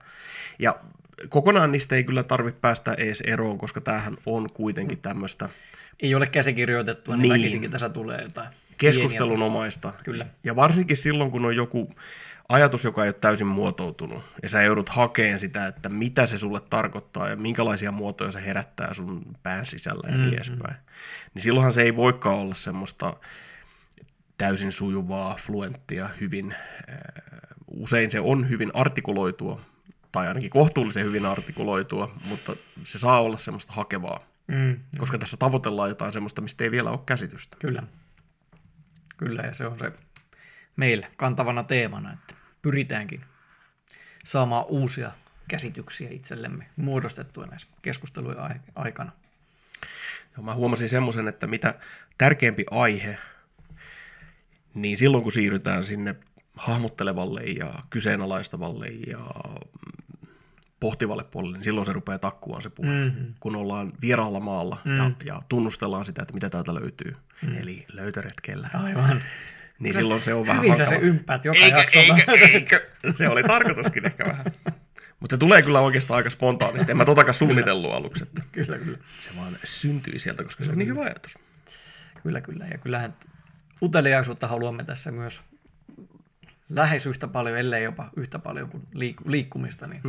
Ja kokonaan niistä ei kyllä tarvitse päästä edes eroon, koska tämähän on kuitenkin tämmöistä. Ei ole käsikirjoitettua, niin väkisinkin tässä tulee jotain. Keskustelunomaista. Kyllä. Ja varsinkin silloin, kun on joku ajatus, joka ei ole täysin muotoutunut, ja sä joudut hakemaan sitä, että mitä se sulle tarkoittaa ja minkälaisia muotoja se herättää sun pään sisällä ja niin edespäin. Niin silloinhan se ei voikaan olla semmoista täysin sujuvaa, fluenttia, hyvin, usein se on hyvin artikuloitua, tai ainakin kohtuullisen hyvin artikuloitua, mutta se saa olla semmoista hakevaa, koska tässä tavoitellaan jotain semmoista, mistä ei vielä ole käsitystä. Kyllä, kyllä, ja se on se meillä kantavana teemana, että pyritäänkin saamaan uusia käsityksiä itsellemme muodostettua näissä keskustelujen aikana. Joo, mä huomasin semmoisen, että mitä tärkeämpi aihe, niin silloin kun siirrytään sinne hahmottelevalle ja kyseenalaistavalle ja pohtivalle puolelle, niin silloin se rupeaa takkuaan se puhe, kun ollaan vieraalla maalla ja tunnustellaan sitä, että mitä täältä löytyy, eli löytöretkeillä. Aivan. Niin silloin se on vähän hankala. Se ympäät joka jaksolta. Eikö. Se oli tarkoituskin ehkä vähän. Mutta se tulee kyllä oikeastaan aika spontaanisti. En mä totakaan suunnitellut aluksi. Kyllä. Se vaan syntyi sieltä, koska se on niin hyvä ajatus. Kyllä. Ja kyllähän uteliaisuutta haluamme tässä myös lähes yhtä paljon, ellei jopa yhtä paljon kuin liikkumista, niin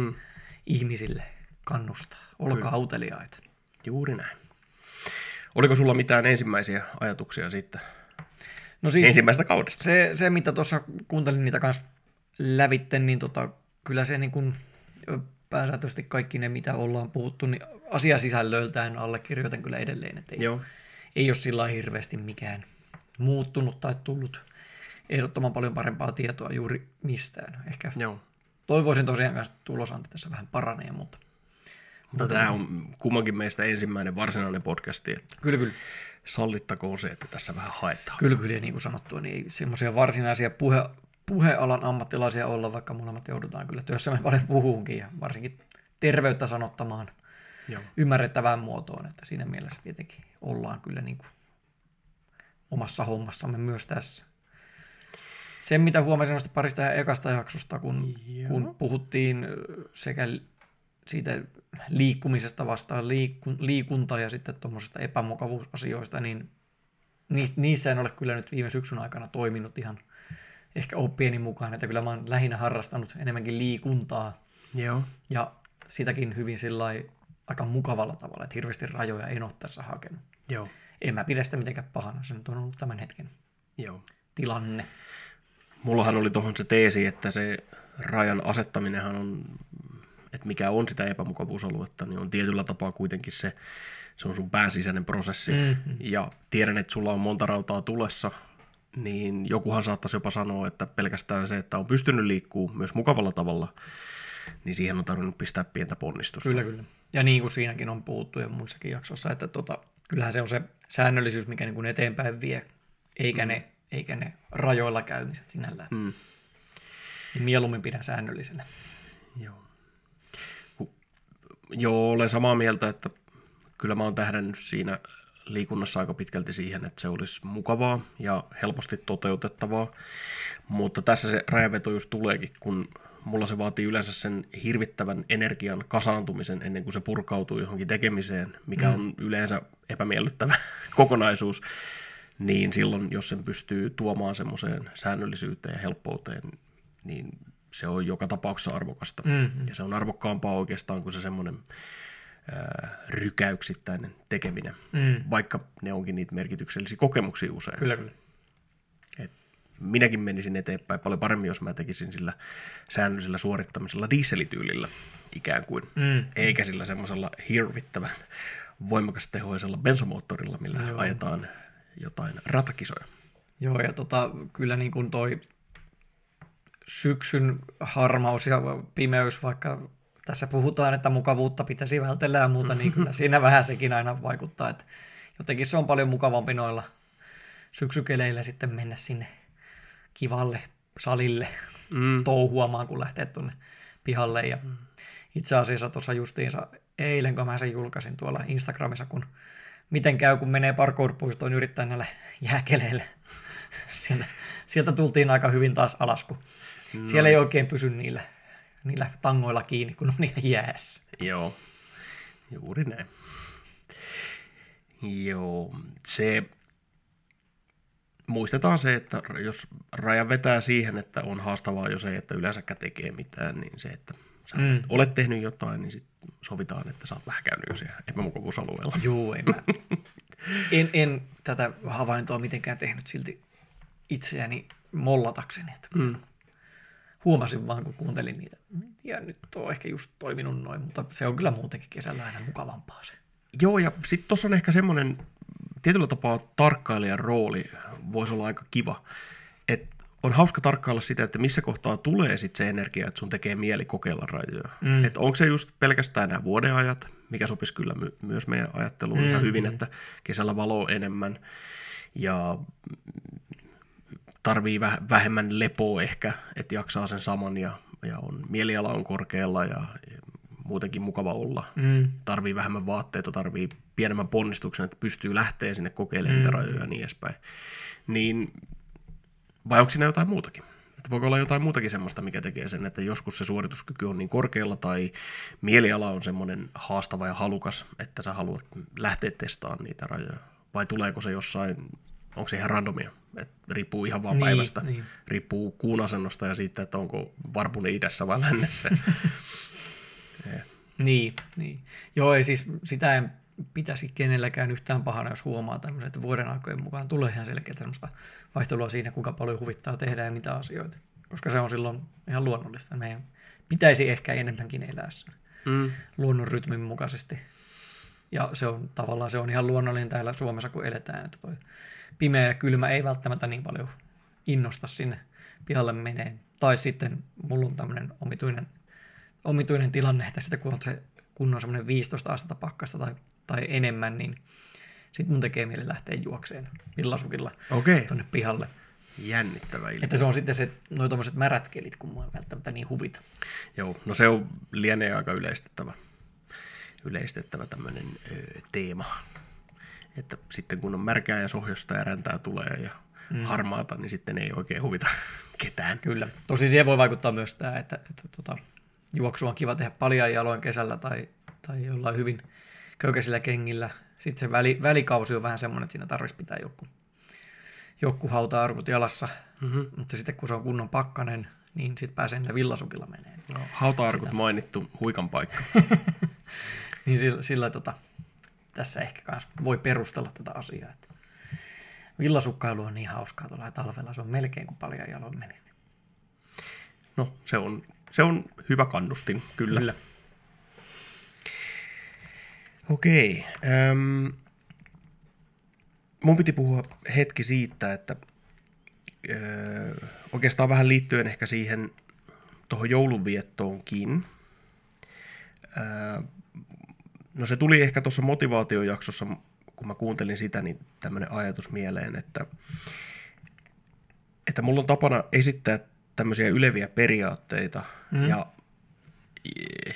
ihmisille kannustaa. Olkaa uteliaita. Juuri näin. Oliko sulla mitään ensimmäisiä ajatuksia sitten? No siis ensimmäistä kaudesta. Se mitä tuossa kuuntelin niitä kanssa lävitten, niin kyllä se niin kuin pääsääntöisesti kaikki ne, mitä ollaan puhuttu, niin asiasisällöltään allekirjoitan kyllä edelleen, että ei ole sillä hirveästi mikään muuttunut tai tullut ehdottoman paljon parempaa tietoa juuri mistään. Ehkä toivoisin tosiaan myös, että tulosanti tässä vähän paranee, mutta tämä on kummankin meistä ensimmäinen varsinainen podcasti. Että kyllä. Sallittakoon se, että tässä vähän haetaan. Kyllä, ja niin kuin sanottua, niin ei semmoisia varsinaisia puhealan ammattilaisia olla, vaikka molemmat joudutaan kyllä työssämme paljon puhuunkin, ja varsinkin terveyttä sanottamaan ymmärrettävään muotoon, että siinä mielessä tietenkin ollaan kyllä niin kuin omassa hommassamme myös tässä. Sen, mitä huomasin noista parista ekasta jaksosta, kun puhuttiin sekä siitä liikkumisesta vastaan liikunta ja sitten tuommoisista epämukavuusasioista, niin niissä en ole kyllä nyt viime syksyn aikana toiminut ihan ehkä oppieni mukaan, että kyllä mä oon lähinnä harrastanut enemmänkin liikuntaa. Joo. Ja sitäkin hyvin sillai aika mukavalla tavalla, että hirveästi rajoja en ole tässä hakenut. Joo. En mä pidä sitä mitenkään pahana, se nyt on ollut tämän hetken Joo. tilanne. Mullahan oli tuohon se teesi, että se rajan asettaminenhan on, että mikä on sitä epämukavuusaluetta, niin on tietyllä tapaa kuitenkin se on sun pään sisäinen prosessi. Mm-hmm. Ja tiedän, että sulla on monta rautaa tulessa, niin jokuhan saattaisi jopa sanoa, että pelkästään se, että on pystynyt liikkumaan myös mukavalla tavalla, niin siihen on tarvinnut pistää pientä ponnistusta. Kyllä, kyllä. Ja niin kuin siinäkin on puhuttu ja muissakin jaksossa, että kyllähän se on se säännöllisyys, mikä niin kuin eteenpäin vie, eikä ne rajoilla käymiset sinällään. Mm. Niin mieluummin pidän säännöllisenä. Joo, olen samaa mieltä, että kyllä mä oon tähdännyt siinä liikunnassa aika pitkälti siihen, että se olisi mukavaa ja helposti toteutettavaa, mutta tässä se rajaveto just tuleekin, kun mulla se vaatii yleensä sen hirvittävän energian kasaantumisen ennen kuin se purkautuu johonkin tekemiseen, mikä on yleensä epämiellyttävä kokonaisuus, niin silloin, jos sen pystyy tuomaan semmoiseen säännöllisyyteen ja helppouteen, niin se on joka tapauksessa arvokasta. Mm-hmm. Ja se on arvokkaampaa oikeastaan kuin se semmoinen rykäyksittäinen tekeminen, vaikka ne onkin niitä merkityksellisiä kokemuksia usein. Kyllä, kyllä. Minäkin menisin eteenpäin paljon paremmin, jos mä tekisin sillä säännöllisellä suorittamisella dieselityylillä ikään kuin, eikä sillä semmoisella hirvittävän voimakastehoisella bensamoottorilla, millä ajetaan jotain ratakisoja. Joo, ja kyllä niin kuin toi syksyn harmaus ja pimeys, vaikka tässä puhutaan, että mukavuutta pitäisi vältellä ja muuta, niin kyllä siinä vähän sekin aina vaikuttaa, että jotenkin se on paljon mukavampi noilla syksykeleillä sitten mennä sinne kivalle salille touhuamaan, kun lähtee tuonne pihalle. Ja itse asiassa tuossa justiinsa eilen, kun mä sen julkaisin tuolla Instagramissa, kun miten käy, kun menee parkour-puistoon yrittää näillä jääkeleillä. Sieltä tultiin aika hyvin taas alas, kun siellä ei oikein pysy niillä tangoilla kiinni, kun on niillä jäässä. Joo, juuri näin. Joo, muistetaan se, että jos raja vetää siihen, että on haastavaa jo se, että yleensäkään tekee mitään, niin se, että sä olet tehnyt jotain, niin sitten sovitaan, että sä oot vähän käynyt jo siellä epämukavuusalueella. Joo, en tätä havaintoa mitenkään tehnyt silti itseäni mollatakseni. Huomasin vaan, kun kuuntelin niitä. Ja nyt on ehkä just toiminut noin, mutta se on kyllä muutenkin kesällä aina mukavampaa se. Joo, ja sitten tuossa on ehkä semmoinen tietyllä tapaa tarkkailijan rooli voisi olla aika kiva, että on hauska tarkkailla sitä, että missä kohtaa tulee sit se energia, että sun tekee mieli kokeilla rajoja. Että onko se just pelkästään nämä vuodenajat, mikä sopisi kyllä myös meidän ajatteluun ihan hyvin, että kesällä valoa enemmän ja tarvii vähemmän lepoa ehkä, että jaksaa sen saman ja on, mieliala on korkealla ja muutenkin mukava olla. Tarvii vähemmän vaatteita, tarvii pienemmän ponnistuksen, että pystyy lähteä sinne kokeilemaan niitä rajoja ja niin edespäin. Niin, vai onko siinä jotain muutakin? Että voiko olla jotain muutakin semmoista, mikä tekee sen, että joskus se suorituskyky on niin korkealla tai mieliala on semmoinen haastava ja halukas, että sä haluat lähteä testaamaan niitä rajoja. Vai tuleeko se jossain, onko se ihan randomia? Että riippuu ihan vaan päivästä, riippuu kuun asennosta ja siitä, että onko varpunen idässä vai lännessä. Niin. Joo, ei siis sitä en pitäisi kenelläkään yhtään pahana, jos huomaa tämmöisen, että vuoden aikojen mukaan tulee ihan selkeä tämmöistä vaihtelua siinä, kuinka paljon huvittaa tehdä ja mitä asioita. Koska se on silloin ihan luonnollista. Meidän pitäisi ehkä enemmänkin elää sen luonnon rytmin mukaisesti. Ja se on tavallaan se on ihan luonnollinen täällä Suomessa, kun eletään. Että toi pimeä ja kylmä ei välttämättä niin paljon innosta sinne pihalle meneen. Tai sitten mulla on tämmöinen omituinen tilanne, että sitä kun on semmoinen 15 astetta pakkasta tai enemmän, niin sitten mun tekee mieli lähteä juokseen villasukilla tuonne pihalle. Jännittävä ilmiö. Että se on sitten noi tommoset märät kelit, kun mua ei välttämättä niin huvita. Joo, no se on lienee aika yleistettävä tämmöinen teema. Että sitten kun on märkää ja sohjosta ja räntää tulee ja harmaata, niin sitten ei oikein huvita ketään. Kyllä. Tosin siihen voi vaikuttaa myös tämä, että juoksua on kiva tehdä paljain jaloin kesällä tai jollain hyvin köykäisillä kengillä. Sitten se välikausi on vähän semmoinen, että siinä tarvitsisi pitää joku hauta-arkut jalassa. Mutta sitten kun se on kunnon pakkanen, niin sitten pääsee niillä villasukilla meneen. No, hauta-arkut mainittu, huikan paikka. Niin sillä tässä ehkä voi perustella tätä asiaa. Että villasukkailu on niin hauskaa tuolla talvella, se on melkein kuin paljon jaloin menisi. No, se on hyvä kannustin, kyllä. Okei. Mun piti puhua hetki siitä, että oikeastaan vähän liittyen ehkä siihen tuohon joulunviettoonkin. No se tuli ehkä tuossa motivaatiojaksossa, kun mä kuuntelin sitä, niin tämmöinen ajatus mieleen, että mulla on tapana esittää tämmöisiä yleviä periaatteita ja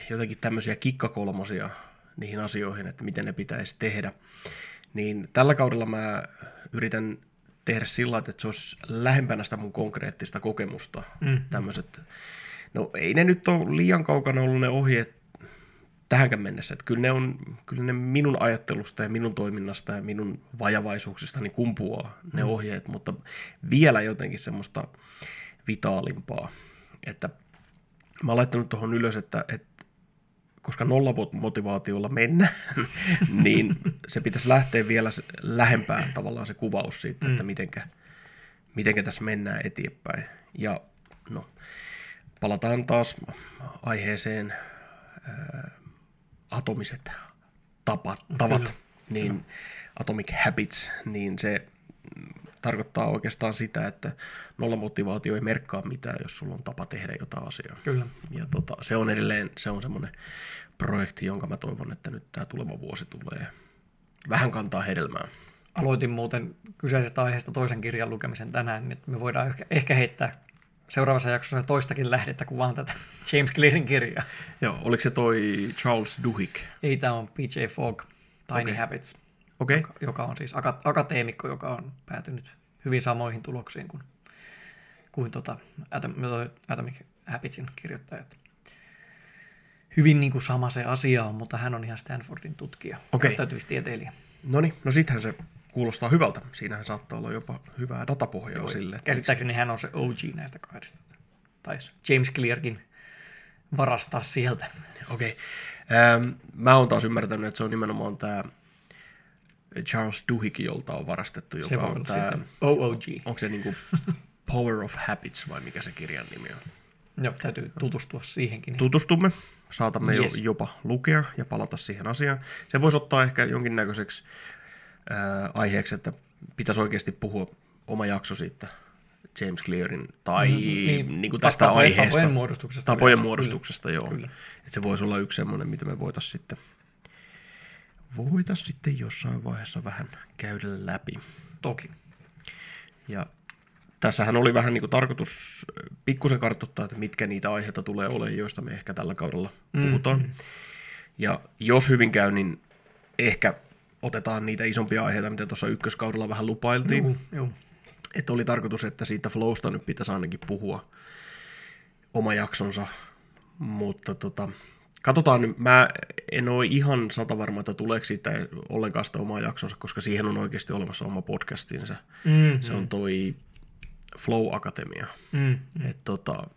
jotenkin tämmöisiä kikkakolmosia niihin asioihin, että miten ne pitäisi tehdä. Niin tällä kaudella mä yritän tehdä sillä, että se olisi lähempänä sitä mun konkreettista kokemusta. Tämmöiset, no ei ne nyt ole liian kaukana ollut ne ohjeet tähänkään mennessä. Että kyllä ne minun ajattelusta ja minun toiminnasta ja minun vajavaisuuksistani kumpuaa ne ohjeet, mutta vielä jotenkin semmoista vitaalimpaa. Että mä oon laittanut tuohon ylös, että koska nollamotivaatiolla mennään, niin se pitäisi lähteä vielä lähempään tavallaan se kuvaus siitä, että mitenkä tässä mennään eteenpäin. Ja no, palataan taas aiheeseen atomiset tavat, niin Atomic Habits, niin se tarkoittaa oikeastaan sitä, että nollamotivaatio ei merkkaa mitään, jos sulla on tapa tehdä jotain asiaa. Kyllä. Ja se on edelleen semmoinen projekti, jonka mä toivon, että nyt tämä tuleva vuosi tulee vähän kantaa hedelmää. Aloitin muuten kyseisestä aiheesta toisen kirjan lukemisen tänään, niin me voidaan ehkä heittää seuraavassa jaksossa toistakin lähdettä kuin vaan tätä James Clearin kirjaa. Joo, oliko se toi Charles Duhigg? Ei, tämä on P.J. Fogg, Tiny Habits. Okay. Joka on siis akateemikko, joka on päätynyt hyvin samoihin tuloksiin kuin Atomic Habitsin kirjoittajat. Hyvin niin kuin sama se asia on, mutta hän on ihan Stanfordin tutkija, käyttäytymistieteilijä. Noniin, no sittenhän se kuulostaa hyvältä. Siinähän saattaa olla jopa hyvää datapohjaa sille. Käsittääkseni hän on se OG näistä kahdesta. Taisi James Clearkin varastaa sieltä. Okei. Mä oon taas ymmärtänyt, että se on nimenomaan tämä Charles Duhigg, jolta on varastettu, joka on tämä OOG. Onko se niin kuin Power of Habits vai mikä se kirjan nimi on? Joo, täytyy tutustua siihenkin. Tutustumme, saatamme jopa lukea ja palata siihen asiaan. Se voisi ottaa ehkä jonkinnäköiseksi aiheeksi, että pitäisi oikeasti puhua oma jakso siitä James Clearin tai niin kuin tästä aiheesta. Tapojen muodostuksesta, joo. Kyllä. Että se voisi olla yksi semmoinen, mitä me voitaisiin sitten jossain vaiheessa vähän käydä läpi. Toki. Ja tässähän oli vähän niin kuin tarkoitus pikkusen kartoittaa, että mitkä niitä aiheita tulee olemaan, joista me ehkä tällä kaudella puhutaan. Ja jos hyvin käy, niin ehkä otetaan niitä isompia aiheita, mitä tuossa ykköskaudella vähän lupailtiin. Joo. Että oli tarkoitus, että siitä flowsta nyt pitäisi ainakin puhua oma jaksonsa, mutta katsotaan nyt, mä en ole ihan satavarma, että tuleeko siitä ollenkaan sitä omaa jaksonsa, koska siihen on oikeasti olemassa oma podcastinsa. Se on toi Flow Akatemia. Et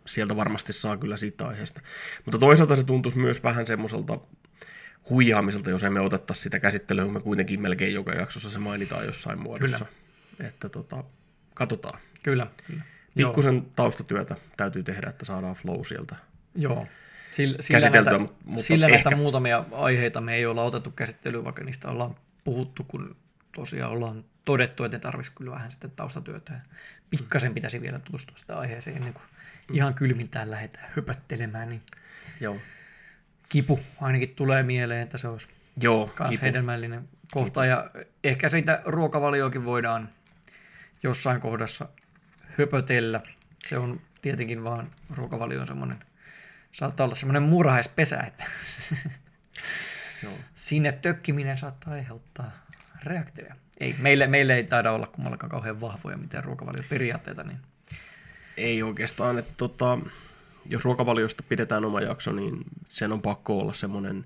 sieltä varmasti saa kyllä siitä aiheesta. Mutta toisaalta se tuntuisi myös vähän semmoiselta huijaamiselta, jos emme otettaisi sitä käsittelyä, kun me kuitenkin melkein joka jaksossa se mainitaan jossain muodossa. Kyllä. Että katsotaan. Kyllä. Pikkusen taustatyötä täytyy tehdä, että saadaan Flow sieltä. Joo. Sillä näitä muutamia aiheita me ei olla otettu käsittelyyn, vaikka niistä ollaan puhuttu, kun tosiaan ollaan todettu, että tarvitsisi kyllä vähän sitten taustatyötä. Pikkasen pitäisi vielä tutustua sitä aiheeseen ennen kuin ihan kylmiltään lähdetään höpöttelemään. Niin joo. Kipu ainakin tulee mieleen, että se olisi myös hedelmällinen kohta. Ja ehkä siitä ruokavalioakin voidaan jossain kohdassa höpötellä. Se on tietenkin vaan ruokavalio on semmoinen. Saattaa olla semmoinen murhaispesä, että sinne tökkiminen saattaa aiheuttaa reaktioja. Ei, meille ei taida olla kummallakaan kauhean vahvoja mitään ruokavalioperiaatteita. Niin. Ei oikeastaan. Että jos ruokavaliosta pidetään oma jakso, niin sen on pakko olla semmoinen,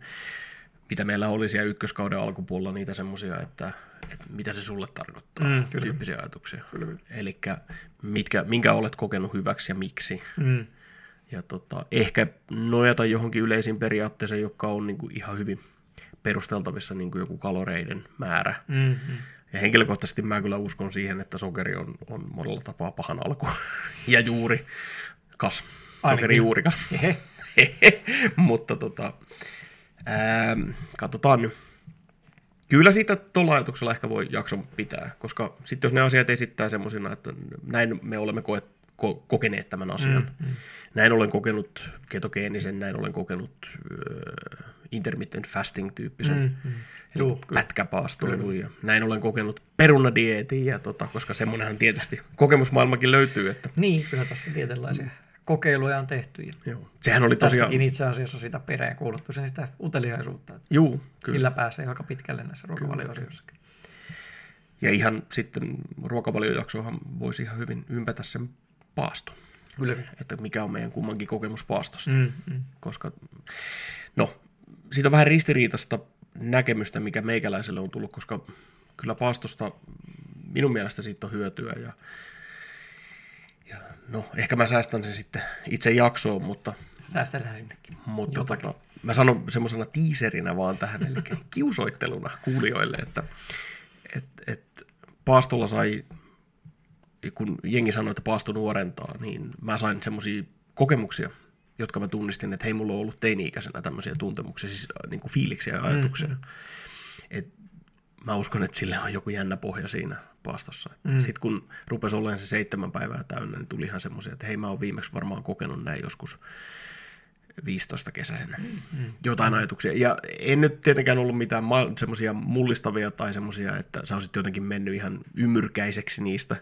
mitä meillä oli siellä ykköskauden alkupuolella, niitä semmoisia, että mitä se sulle tarkoittaa, tyyppisiä ajatuksia. Eli minkä olet kokenut hyväksi ja miksi. Ja ehkä nojata johonkin yleisiin periaatteeseen, joka on niin kuin ihan hyvin perusteltavissa niin kuin joku kaloreiden määrä. Mm-hmm. Ja henkilökohtaisesti mä kyllä uskon siihen, että sokeri on monella tapaa pahan alku. Ja juurikas. Sokerijuurikas. Mutta katsotaan nyt. Kyllä siitä tuolla ajatuksella ehkä voi jakson pitää, koska sitten jos ne asiat esittää semmoisina, että näin me olemme kokeneet tämän asian. Mm-hmm. Näin olen kokenut ketogeenisen, näin olen kokenut intermittent fasting-tyyppisen pätkäpaastoilun. Ja näin olen kokenut perunadieetin, ja koska semmoinenhan tietysti kokemusmaailmakin löytyy. Että... Niin, kyllä tässä tietynlaisia kokeiluja on tehty. Ja joo. Sehän oli tosiaan... Tässäkin itse asiassa sitä peräänkuulutettu sen sitä uteliaisuutta. Juu, kyllä. Sillä pääsee aika pitkälle näissä ruokavalioasioissakin. Ja ihan sitten ruokavaliojaksoahan voisi ihan hyvin ympätä sen paasto. Kyllä. Että mikä on meidän kummankin kokemus paastosta. Koska, siitä on vähän ristiriitaista näkemystä, mikä meikäläiselle on tullut, koska kyllä paastosta minun mielestä siitä on hyötyä. Ja ehkä mä säästän sen sitten itse jaksoon, mutta... Säästellään sinnekin. Mutta mä sanon semmoisena tiiserinä vaan tähän, eli kiusoitteluna kuulijoille, että... Et paastolla sai, kun jengi sanoi, että paasto nuorentaa, niin mä sain semmoisia kokemuksia, jotka mä tunnistin, että hei, mulla on ollut teini-ikäisenä tämmöisiä tuntemuksia, siis niin kuin fiiliksiä ja ajatuksia. Et mä uskon, että sillä on joku jännä pohja siinä paastossa. Sitten kun rupesi olemaan se 7 päivää täynnä, niin tuli ihan semmoisia, että hei, mä oon viimeksi varmaan kokenut näin joskus 15 kesäisenä. Jotain ajatuksia. Ja en nyt tietenkään ollut mitään semmoisia mullistavia tai semmoisia, että sä olisit jotenkin mennyt ihan ymmyrkäiseksi niistä.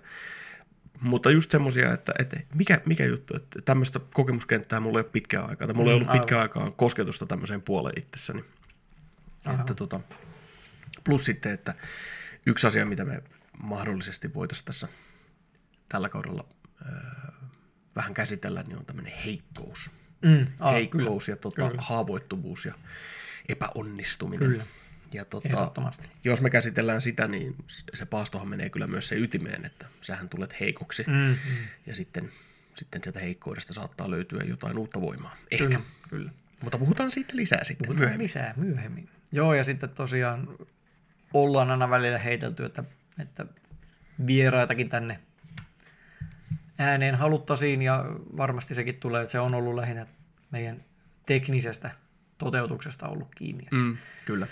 Mutta just semmoisia, että mikä juttu, että tämmöistä kokemuskenttää mulla ei ole pitkään aikaa. Tai mulla ei ollut pitkään aikaa kosketusta tämmöiseen puoleen itsessäni. Että plus sitten, että yksi asia, mitä me mahdollisesti voitaisiin tässä tällä kaudella vähän käsitellä, niin on tämmöinen heikkous. Heikkous ja haavoittuvuus ja epäonnistuminen. Kyllä. Ja jos me käsitellään sitä, niin se paastohan menee kyllä myös sen ytimeen, että sähän tulet heikoksi. Ja sitten sieltä heikkoudesta saattaa löytyä jotain uutta voimaa. Ehkä. Kyllä. Mutta puhutaan siitä lisää sitten myöhemmin. Joo, ja sitten tosiaan ollaan aina välillä heitelty, että vieraitakin tänne ääneen haluttaisiin, ja varmasti sekin tulee, että se on ollut lähinnä meidän teknisestä toteutuksesta ollut kiinni. Kyllä.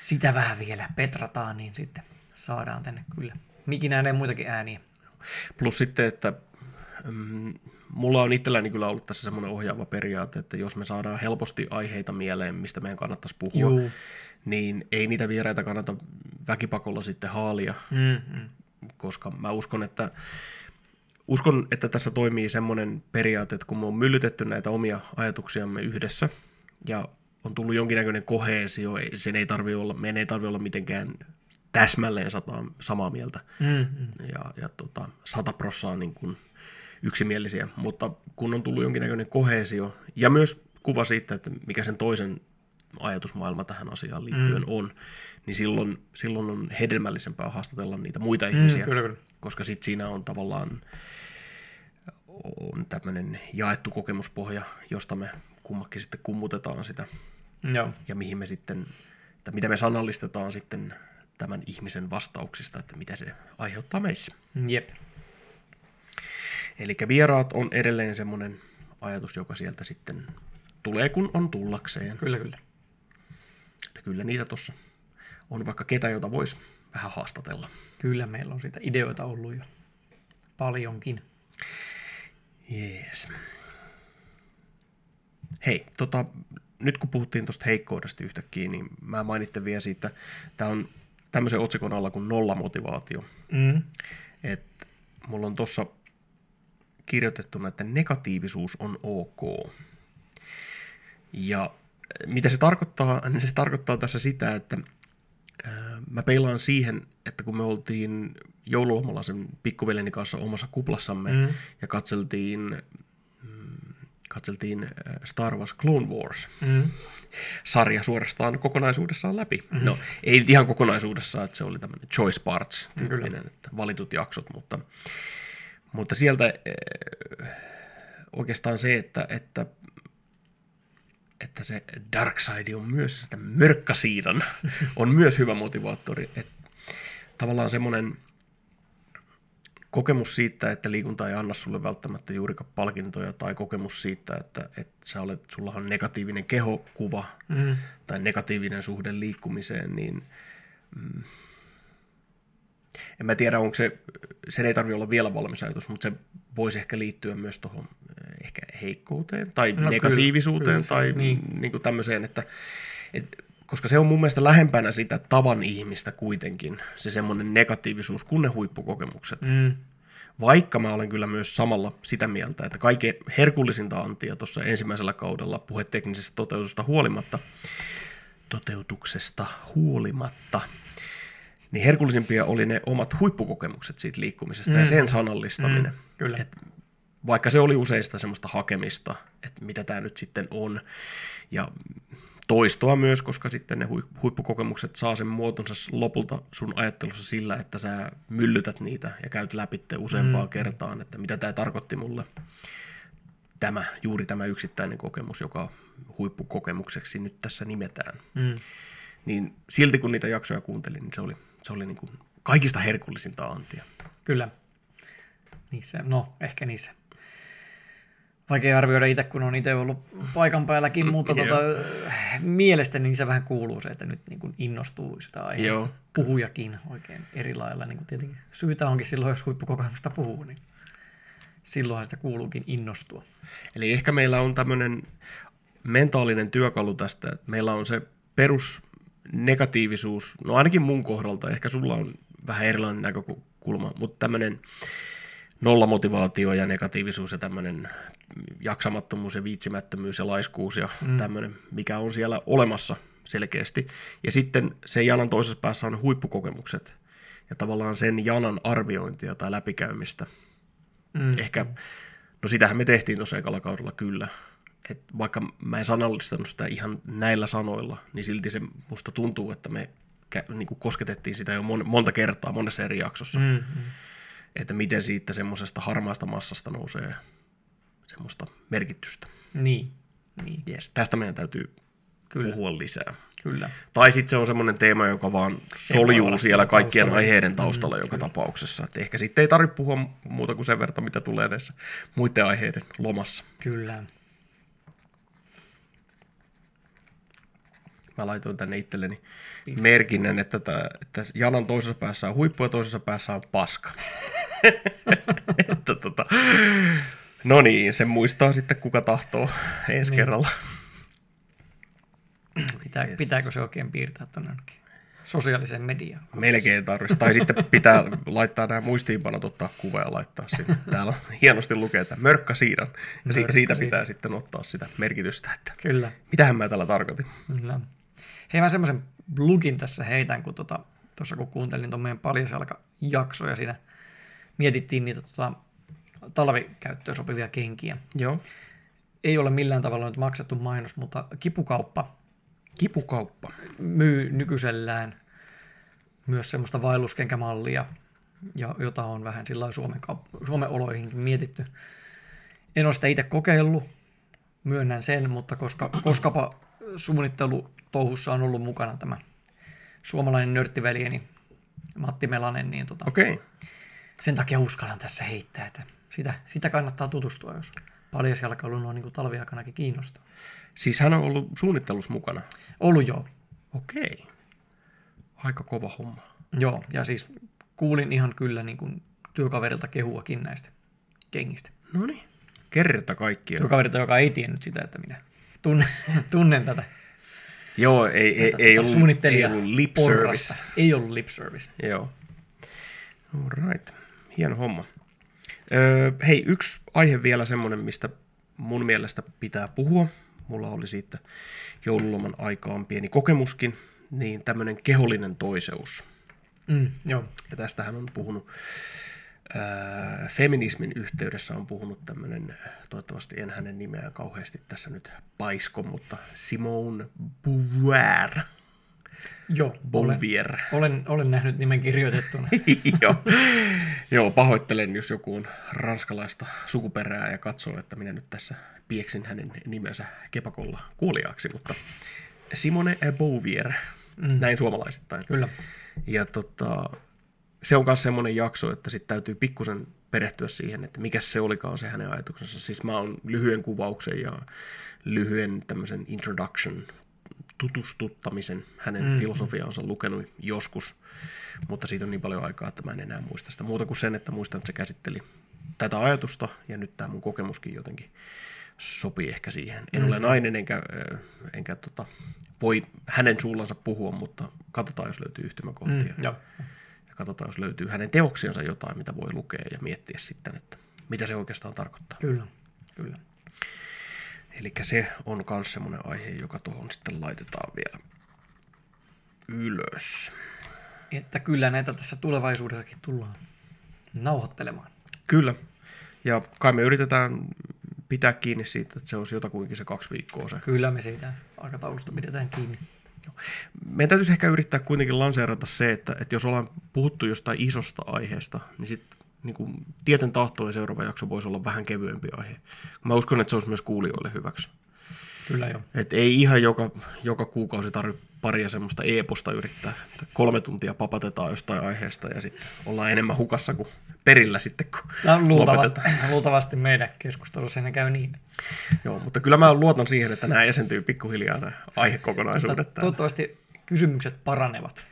Sitä vähän vielä petrataan, niin sitten saadaan tänne kyllä mikin ääneen muitakin ääniä. Plus sitten, että mulla on itselläni kyllä ollut tässä semmoinen ohjaava periaate, että jos me saadaan helposti aiheita mieleen, mistä meidän kannattaisi puhua, niin ei niitä vieraita kannata väkipakolla sitten haalia, koska mä uskon, että tässä toimii semmoinen periaate, että kun me on myllytetty näitä omia ajatuksiamme yhdessä ja on tullut jonkinnäköinen koheesio, meidän ei tarvitse olla mitenkään täsmälleen samaa mieltä ja 100% on niin kuin yksimielisiä, mutta kun on tullut jonkinnäköinen koheesio ja myös kuva siitä, että mikä sen toisen ajatusmaailma tähän asiaan liittyen on, niin silloin on hedelmällisempää haastatella niitä muita ihmisiä, kyllä. Koska sitten siinä on tavallaan on tämmöinen jaettu kokemuspohja, josta me kummakin sitten kummutetaan sitä, ja mihin me sitten, tai mitä me sanallistetaan sitten tämän ihmisen vastauksista, että mitä se aiheuttaa meissä. Jep. Eli vieraat on edelleen semmoinen ajatus, joka sieltä sitten tulee, kun on tullakseen. Kyllä. Että kyllä niitä tuossa on vaikka ketä, jota voisi vähän haastatella. Kyllä, meillä on siitä ideoita ollut jo paljonkin. Jees. Hei, nyt kun puhuttiin tuosta heikkoudesta yhtäkkiä, niin mä mainitsen vielä siitä, tämä on tämmöisen otsikon alla kuin nollamotivaatio. Et mulla on tuossa kirjoitettuna, että negatiivisuus on ok. Ja mitä se tarkoittaa? Se tarkoittaa tässä sitä, että mä peilaan siihen, että kun me oltiin joululomalla sen pikkuveljeni kanssa omassa kuplassamme ja katseltiin Star Wars Clone Wars. Sarja suorastaan kokonaisuudessaan läpi. No, ei ihan kokonaisuudessaan, että se oli tämmöinen choice parts -tyyppinen, että valitut jaksot, mutta sieltä oikeastaan se, että että se dark side on myös, että mörkkäsiidan on myös hyvä motivaattori. Että tavallaan semmoinen kokemus siitä, että liikunta ei anna sulle välttämättä juurikaan palkintoja, tai kokemus siitä, että sulla on negatiivinen kehokuva tai negatiivinen suhde liikkumiseen, niin en mä tiedä, onko se, sen ei tarvitse olla vielä valmis ajatus, mutta se voisi ehkä liittyä myös tuohon ehkä heikkouteen tai negatiivisuuteen tai niin kuin tämmöiseen, että koska se on mun mielestä lähempänä sitä tavan ihmistä kuitenkin, se semmoinen negatiivisuus kuin ne huippukokemukset. Vaikka mä olen kyllä myös samalla sitä mieltä, että kaikkein herkullisinta antia tuossa ensimmäisellä kaudella puheteknisestä toteutuksesta huolimatta, niin herkullisimpia oli ne omat huippukokemukset siitä liikkumisesta ja sen sanallistaminen. Vaikka se oli useista semmoista hakemista, että mitä tämä nyt sitten on, ja toistoa myös, koska sitten ne huippukokemukset saa sen muotonsa lopulta sun ajattelussa sillä, että sä myllytät niitä ja käyt läpi useampaan kertaan, että mitä tämä tarkoitti mulle, juuri tämä yksittäinen kokemus, joka huippukokemukseksi nyt tässä nimetään. Niin silti kun niitä jaksoja kuuntelin, niin se oli niin kuin kaikista herkullisinta antia. Kyllä. Ehkä niissä. Vaikea arvioida itse, kun on itse ollut paikan päälläkin, mutta mielestäni niin se vähän kuuluu se, että nyt niin kuin innostuu sitä aiheesta. Puhujakin oikein eri lailla. Niin kuin tietenkin syytä onkin silloin, jos huippukokemusta puhuu, niin silloinhan sitä kuuluukin innostua. Eli ehkä meillä on tämmöinen mentaalinen työkalu tästä, että meillä on se perusnegatiivisuus, no ainakin mun kohdalta, ehkä sulla on vähän erilainen näkökulma, mutta tämmöinen nollamotivaatio ja negatiivisuus ja tämmöinen jaksamattomuus ja viitsimättömyys ja laiskuus ja tämmöinen, mikä on siellä olemassa selkeästi. Ja sitten se janan toisessa päässä on huippukokemukset ja tavallaan sen janan arviointia tai läpikäymistä. Ehkä, no sitähän me tehtiin tuossa ekalla kaudella kyllä. Et vaikka mä en sanallistanut sitä ihan näillä sanoilla, niin silti se musta tuntuu, että me niinku kosketettiin sitä jo monta kertaa monessa eri jaksossa. Että miten siitä semmoisesta harmaasta massasta nousee semmoista merkitystä. Niin. Yes. Tästä meidän täytyy puhua lisää. Kyllä. Tai sitten se on semmoinen teema, joka vaan soljuu siellä kaikkien aiheiden taustalla joka tapauksessa. Et ehkä siitä ei tarvitse puhua muuta kuin sen verran, mitä tulee näissä muiden aiheiden lomassa. Kyllä. Mä laitoin tänne itselleni merkinnän, että janan toisessa päässä on huippu ja toisessa päässä on paska. No niin, sen muistaa sitten kuka tahtoo ensi kerralla. Pitääkö se oikein piirtää tuonne sosiaaliseen mediaan? Melkein tarvitsisi. Tai sitten pitää laittaa nämä muistiinpanot, ottaa kuva ja laittaa sinne. Täällä hienosti lukee tämä mörkkäsiidan. Ja siitä pitää sitten ottaa sitä merkitystä, että kyllä. Mitähän mä tällä tarkoitin. Kyllä. Hei, mä semmoisen blogin tässä heitän, kun tuossa kun kuuntelin tuon meidän paljasalkajaksoja, siinä mietittiin niitä talvikäyttöön sopivia kenkiä. Joo. Ei ole millään tavalla nyt maksettu mainos, mutta Kipukauppa myy nykyisellään myös semmoista vaelluskenkämallia, jota on vähän sillä Suomen oloihinkin mietitty. En ole sitä itse kokeillut, myönnän sen, mutta koskapa suunnittelutouhussa on ollut mukana tämä suomalainen nörttiveljeni Matti Melanen, niin sen takia uskallan tässä heittää, että sitä kannattaa tutustua, jos paljasjalkailu on niin kuin talviaikanakin kiinnostaa. Siis hän on ollut suunnittelussa mukana? Ollut joo. Okei. Aika kova homma. Joo, ja siis kuulin ihan kyllä niin kuin työkaverilta kehuakin näistä kengistä. No niin, kerta kaikkiaan. Työkaverilta, joka ei tiennyt sitä, että minä tunnen tätä. Joo, ei ollut lip service. Ei ollut lip service. Joo. All right, hieno homma. Hei, yksi aihe vielä semmoinen, mistä mun mielestä pitää puhua. Mulla oli siitä joululoman aikaan pieni kokemuskin, niin tämmöinen kehollinen toiseus. Joo. Ja tästähän on puhunut, feminismin yhteydessä on puhunut tämmöinen, toivottavasti en hänen nimeään kauheasti tässä nyt paisko, mutta Simone Beauvoir. Joo, olen nähnyt nimen kirjoitettuna. Joo, Joo, pahoittelen, jos joku on ranskalaista sukuperää ja katsoo, että minä nyt tässä pieksin hänen nimensä kepakolla kuoliaaksi, mutta Simone de Beauvoir, näin suomalaisittain. Kyllä. Ja se on myös semmoinen jakso, että sitten täytyy pikkusen perehtyä siihen, että mikä se olikaan se hänen ajatuksensa. Siis mä oon lyhyen kuvauksen ja lyhyen tämmöisen introduction, tutustuttamisen hänen filosofiaansa lukenut joskus, mutta siitä on niin paljon aikaa, että mä en enää muista sitä. Muuta kuin sen, että muistan, että se käsitteli tätä ajatusta, ja nyt tämä mun kokemuskin jotenkin sopii ehkä siihen. En ole nainen, enkä voi hänen suullansa puhua, mutta katsotaan, jos löytyy yhtymäkohtia. Ja katsotaan, jos löytyy hänen teoksiansa jotain, mitä voi lukea ja miettiä sitten, että mitä se oikeastaan tarkoittaa. Kyllä, kyllä. Eli se on myös semmoinen aihe, joka tuohon sitten laitetaan vielä ylös. Että kyllä näitä tässä tulevaisuudessakin tullaan nauhoittelemaan. Kyllä. Ja kai me yritetään pitää kiinni siitä, että se olisi jotakuinkin se 2 viikkoa se. Kyllä me siitä aikataulusta pidetään kiinni. Meidän täytyisi ehkä yrittää kuitenkin lanseerata se, että jos ollaan puhuttu jostain isosta aiheesta, niin sitten niin tieten tahtoinen seuraava jakso voisi olla vähän kevyempi aihe. Mä uskon, että se olisi myös kuulijoille hyväksi. Kyllä joo. Et ei ihan joka kuukausi tarvitse paria semmoista e-posta yrittää. 3 tuntia papatetaan jostain aiheesta ja sitten ollaan enemmän hukassa kuin perillä sitten, kun luultavasti meidän keskustelussa ne käy niin. Joo, mutta kyllä mä luotan siihen, että nämä jäsentyy pikkuhiljaa nämä aihekokonaisuudet. Mutta toivottavasti kysymykset paranevat.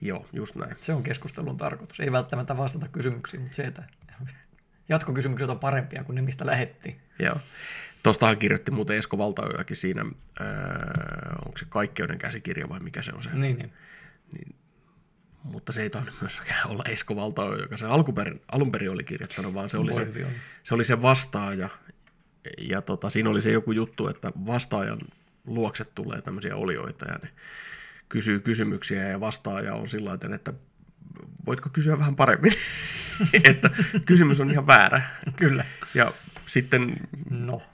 Joo, just näin. Se on keskustelun tarkoitus. Ei välttämättä vastata kysymyksiin, mutta se, että jatkokysymykset on parempia kuin ne, mistä lähettiin. Joo. Tuostahan kirjoitti muuten Esko Valtaojakin siinä, onko se Kaikkeuden käsikirja vai mikä se on se? Niin. Mutta se ei tainnut myöskään olla Esko Valtaoja, joka se alun perin oli kirjoittanut, vaan se oli se vastaaja. Ja siinä oli se joku juttu, että vastaajan luokse tulee tämmöisiä olioita ja ne kysyy kysymyksiä ja vastaaja on sillä tavalla, että voitko kysyä vähän paremmin, että kysymys on ihan väärä. Kyllä. Ja sitten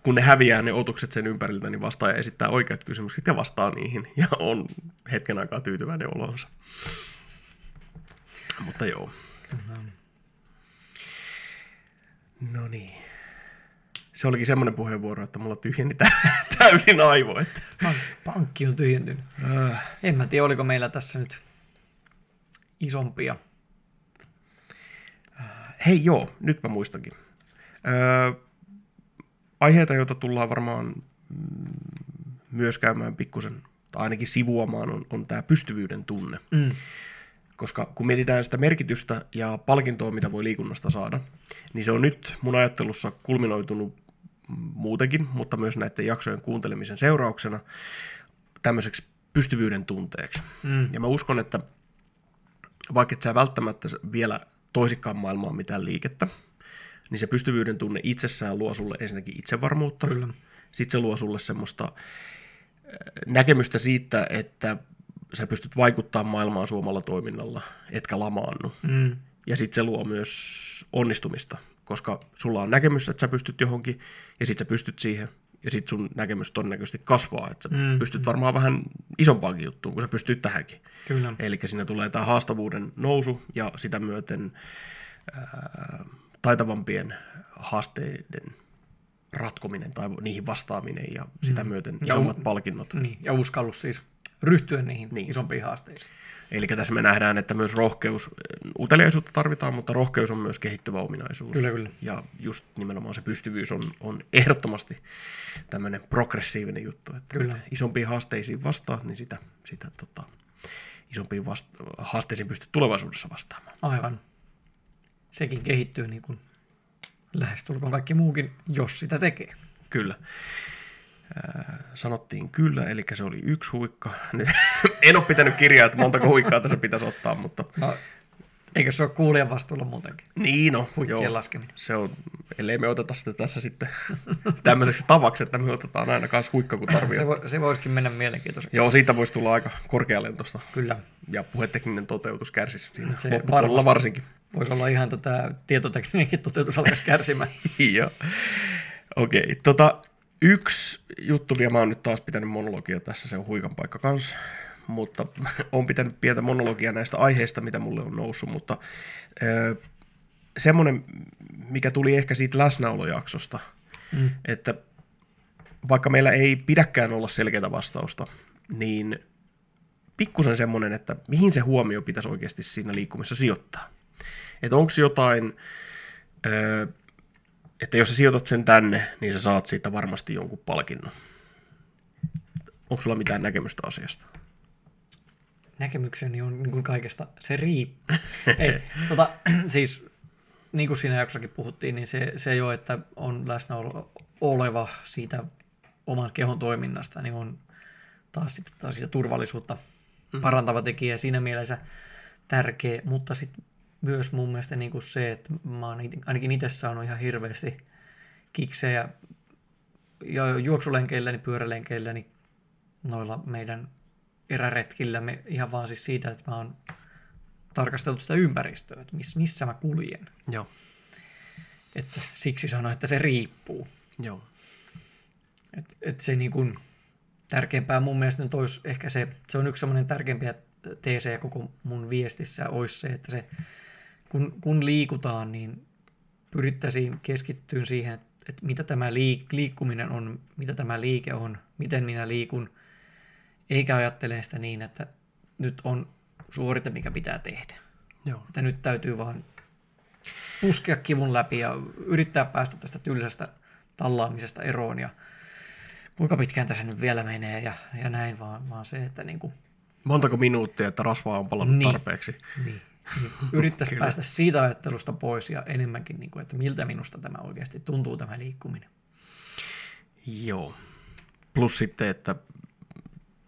kun ne häviää ne otukset sen ympäriltä, niin vastaaja esittää oikeat kysymykset ja vastaa niihin ja on hetken aikaa tyytyväinen olonsa. Mutta joo. No niin. Se olikin semmoinen puheenvuoro, että mulla tyhjeni täysin aivo. Että pankki on tyhjentynyt. En mä tiedä, oliko meillä tässä nyt isompia. Hei joo, nyt mä muistankin. Aiheita, joita tullaan varmaan myös käymään pikkusen, tai ainakin sivuamaan, on tämä pystyvyyden tunne. Koska kun mietitään sitä merkitystä ja palkintoa, mitä voi liikunnasta saada, niin se on nyt mun ajattelussa kulminoitunut muutenkin, mutta myös näiden jaksojen kuuntelemisen seurauksena tämmöiseksi pystyvyyden tunteeksi. Ja mä uskon, että vaikka et sä välttämättä vielä toisikkaan maailmaan mitään liikettä, niin se pystyvyyden tunne itsessään luo sulle ensinnäkin itsevarmuutta. Kyllä. Sitten se luo sulle semmoista näkemystä siitä, että sä pystyt vaikuttamaan maailmaan suomalla toiminnalla, etkä lamaannu. Ja sitten se luo myös onnistumista, koska sulla on näkemys, että sä pystyt johonkin, ja sitten sä pystyt siihen, ja sitten sun näkemys todennäköisesti kasvaa, että sä pystyt varmaan vähän isompaankin juttuun, kun sä pystyt tähänkin. Eli siinä tulee tämä haastavuuden nousu, ja sitä myöten taitavampien haasteiden ratkominen tai niihin vastaaminen, ja sitä myöten isommat palkinnot. Niin, ja uskallus siis ryhtyä niihin isompiin haasteisiin. Eli tässä me nähdään, että myös rohkeus, uteliaisuutta tarvitaan, mutta rohkeus on myös kehittyvä ominaisuus. Kyllä. Ja just nimenomaan se pystyvyys on ehdottomasti tämmöinen progressiivinen juttu, että mitä isompiin haasteisiin vastaat, niin sitä isompiin haasteisiin pystyt tulevaisuudessa vastaamaan. Aivan. Sekin kehittyy niin kuin lähestulkoon kaikki muukin, jos sitä tekee. Kyllä. Sanottiin kyllä, eli se oli 1 huikka. Nyt en ole pitänyt kirjaa, että montako huikkaa tässä pitäisi ottaa, mutta eikö se ole kuulijan vastuulla muutenkin? Niin, no, huikkien laskeminen. Se on, ellei me oteta sitä tässä sitten tämmöiseksi tavaksi, että me otetaan aina kanssa huikka, kun tarvitsee. Se voisikin mennä mielenkiintoiseksi. Joo, siitä voisi tulla aika korkealentoista. Kyllä. Ja puhetekninen toteutus kärsisi siinä loppupuolella varsinkin. Voisi olla ihan tietotekninenkin toteutus alkaisi kärsimään. Joo. Okei, 1 juttu vielä, mä oon nyt taas pitänyt monologia tässä, se on huikan paikka kanssa, mutta oon pitänyt pientä monologia näistä aiheista, mitä mulle on noussut, mutta semmoinen, mikä tuli ehkä siitä läsnäolojaksosta, että vaikka meillä ei pidäkään olla selkeää vastausta, niin pikkusen semmoinen, että mihin se huomio pitäisi oikeasti siinä liikkumisessa sijoittaa. Että onko jotain, että jos sä sijoitat sen tänne, niin sä saat siitä varmasti jonkun palkinnon. Onko sulla mitään näkemystä asiasta? Näkemykseni on niin kuin kaikesta, se riippuu. Siis niin kuin siinä jaksossakin puhuttiin, niin se jo, että on läsnä oleva siitä oman kehon toiminnasta, niin on taas sitä turvallisuutta parantava tekijä siinä mielessä tärkeä, mutta sitten myös mun mielestä niin kuin se, että mä oon ainakin itse saanut ihan hirveästi kiksejä ja juoksulenkeilläni, pyörälenkeilläni, noilla meidän eräretkillämme ihan vaan siis siitä, että mä oon tarkastellut sitä ympäristöä, että missä mä kuljen. Joo. Että siksi sanoin, että se riippuu. Joo. Et se niin kuin tärkeämpää mun mielestä nyt olisi ehkä se on yksi semmoinen tärkeimpiä teesejä koko mun viestissä olisi se, että se, kun liikutaan, niin pyrittäisiin keskittyyn siihen, että mitä tämä liikkuminen on, mitä tämä liike on, miten minä liikun, eikä ajattele sitä niin, että nyt on suorite, mikä pitää tehdä. Joo. Että nyt täytyy vaan puskea kivun läpi ja yrittää päästä tästä tylsästä tallaamisesta eroon ja kuinka pitkään tässä nyt vielä menee ja näin, vaan se, että niin kuin montako minuuttia, että rasvaa on palannut tarpeeksi. Niin. Yrittäisi päästä siitä ajattelusta pois ja enemmänkin, niin kuin, että miltä minusta tämä oikeasti tuntuu, tämä liikkuminen. Joo. Plus sitten, että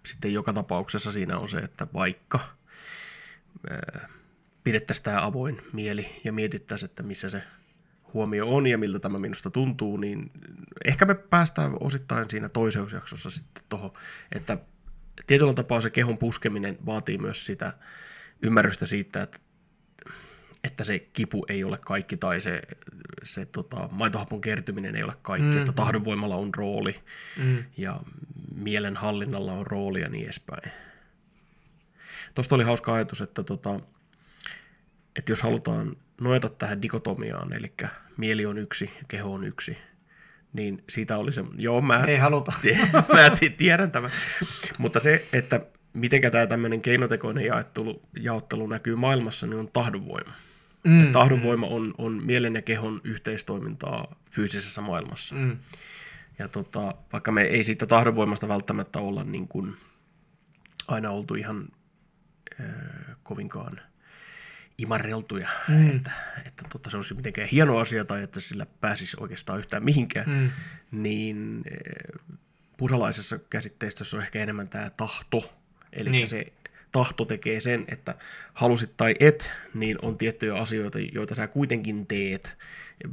sitten joka tapauksessa siinä on se, että vaikka pidettäisiin tämä avoin mieli ja mietittäisiin, että missä se huomio on ja miltä tämä minusta tuntuu, niin ehkä me päästään osittain siinä toiseusjaksossa sitten tuohon, että tietyllä tapaa se kehon puskeminen vaatii myös sitä ymmärrystä siitä, että se kipu ei ole kaikki tai se maitohapon kertyminen ei ole kaikki, että tahdonvoimalla on rooli ja mielenhallinnalla on rooli ja niin edespäin. Tuosta oli hauska ajatus, että jos halutaan nojata tähän dikotomiaan, eli mieli on yksi ja keho on yksi, niin siitä oli se, joo mä, ei haluta. Mä tiedän tämän, mutta se, että mitenkä tämä tämmöinen keinotekoinen jaottelu näkyy maailmassa, niin on tahdonvoima. Ja tahdonvoima on mielen ja kehon yhteistoimintaa fyysisessä maailmassa. Ja vaikka me ei siitä tahdonvoimasta välttämättä olla niin kuin aina oltu ihan kovinkaan imarreltuja, että se olisi mitenkään hieno asia tai että sillä pääsisi oikeastaan yhtään mihinkään, niin buddhalaisessa käsitteistössä on ehkä enemmän tämä tahto. Eli se tahto tekee sen, että halusit tai et, niin on tiettyjä asioita, joita sä kuitenkin teet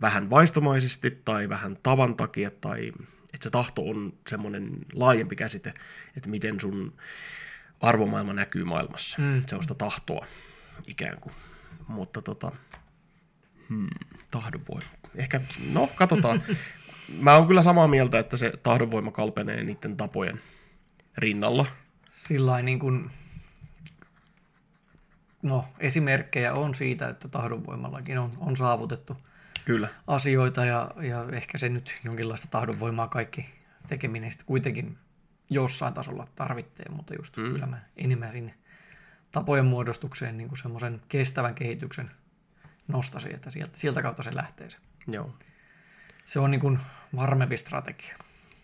vähän vaistomaisesti tai vähän tavan takia, tai että se tahto on semmoinen laajempi käsite, että miten sun arvomaailma näkyy maailmassa. Se on sitä tahtoa ikään kuin. Mutta tahdonvoima. Ehkä, no katsotaan. Mä oon kyllä samaa mieltä, että se tahdonvoima kalpenee niiden tapojen rinnalla. Sillain niin kuin, esimerkkejä on siitä, että tahdonvoimallakin on saavutettu kyllä asioita ja ehkä se nyt jonkinlaista tahdonvoimaa kaikki tekeminen sitten kuitenkin jossain tasolla tarvitsee, mutta just kyllä mä enemmän sinne tapojen muodostukseen niin kuin semmoisen kestävän kehityksen nostaisin, että sieltä kautta se lähtee se. Joo. Se on niin kuin varmempi strategia.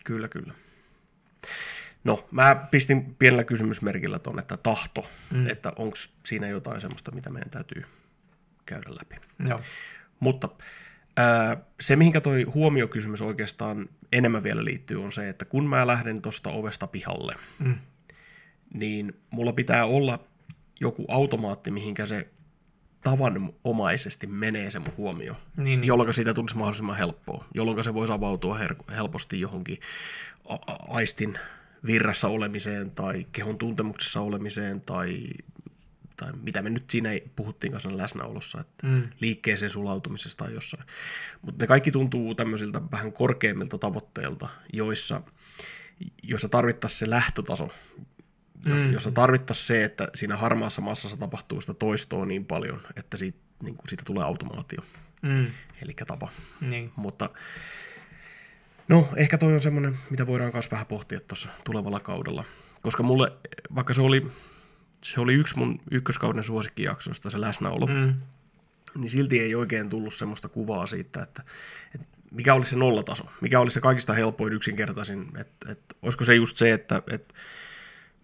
Kyllä, kyllä. No, mä pistin pienellä kysymysmerkillä tuonne, että tahto, että onko siinä jotain semmoista, mitä meidän täytyy käydä läpi. Joo. Mutta se, mihinkä toi huomiokysymys oikeastaan enemmän vielä liittyy, on se, että kun mä lähden tuosta ovesta pihalle, niin mulla pitää olla joku automaatti, mihinkä se tavanomaisesti menee se mun huomio, niin. Jolloin siitä tulisi mahdollisimman helppoa, jolloin se voisi avautua helposti johonkin aistin virrassa olemiseen tai kehon tuntemuksessa olemiseen tai mitä me nyt siinä puhuttiin kanssa läsnäolossa, että liikkeeseen sulautumisesta tai jossain. Mutta ne kaikki tuntuu tämmöisiltä vähän korkeimmilta tavoitteilta, joissa tarvittaisiin se lähtötaso, jossa tarvittaisiin se, että siinä harmaassa massassa tapahtuu sitä toistoa niin paljon, että siitä tulee automaatio. eli tapa. Niin. Mutta no, ehkä toi on semmoinen, mitä voidaan myös vähän pohtia tuossa tulevalla kaudella. Koska mulle, vaikka se oli yksi mun ykköskauden suosikkijaksoista, se läsnäolo, niin silti ei oikein tullut semmoista kuvaa siitä, että mikä oli se nollataso, mikä oli se kaikista helpoin yksinkertaisin, että olisiko se just se, että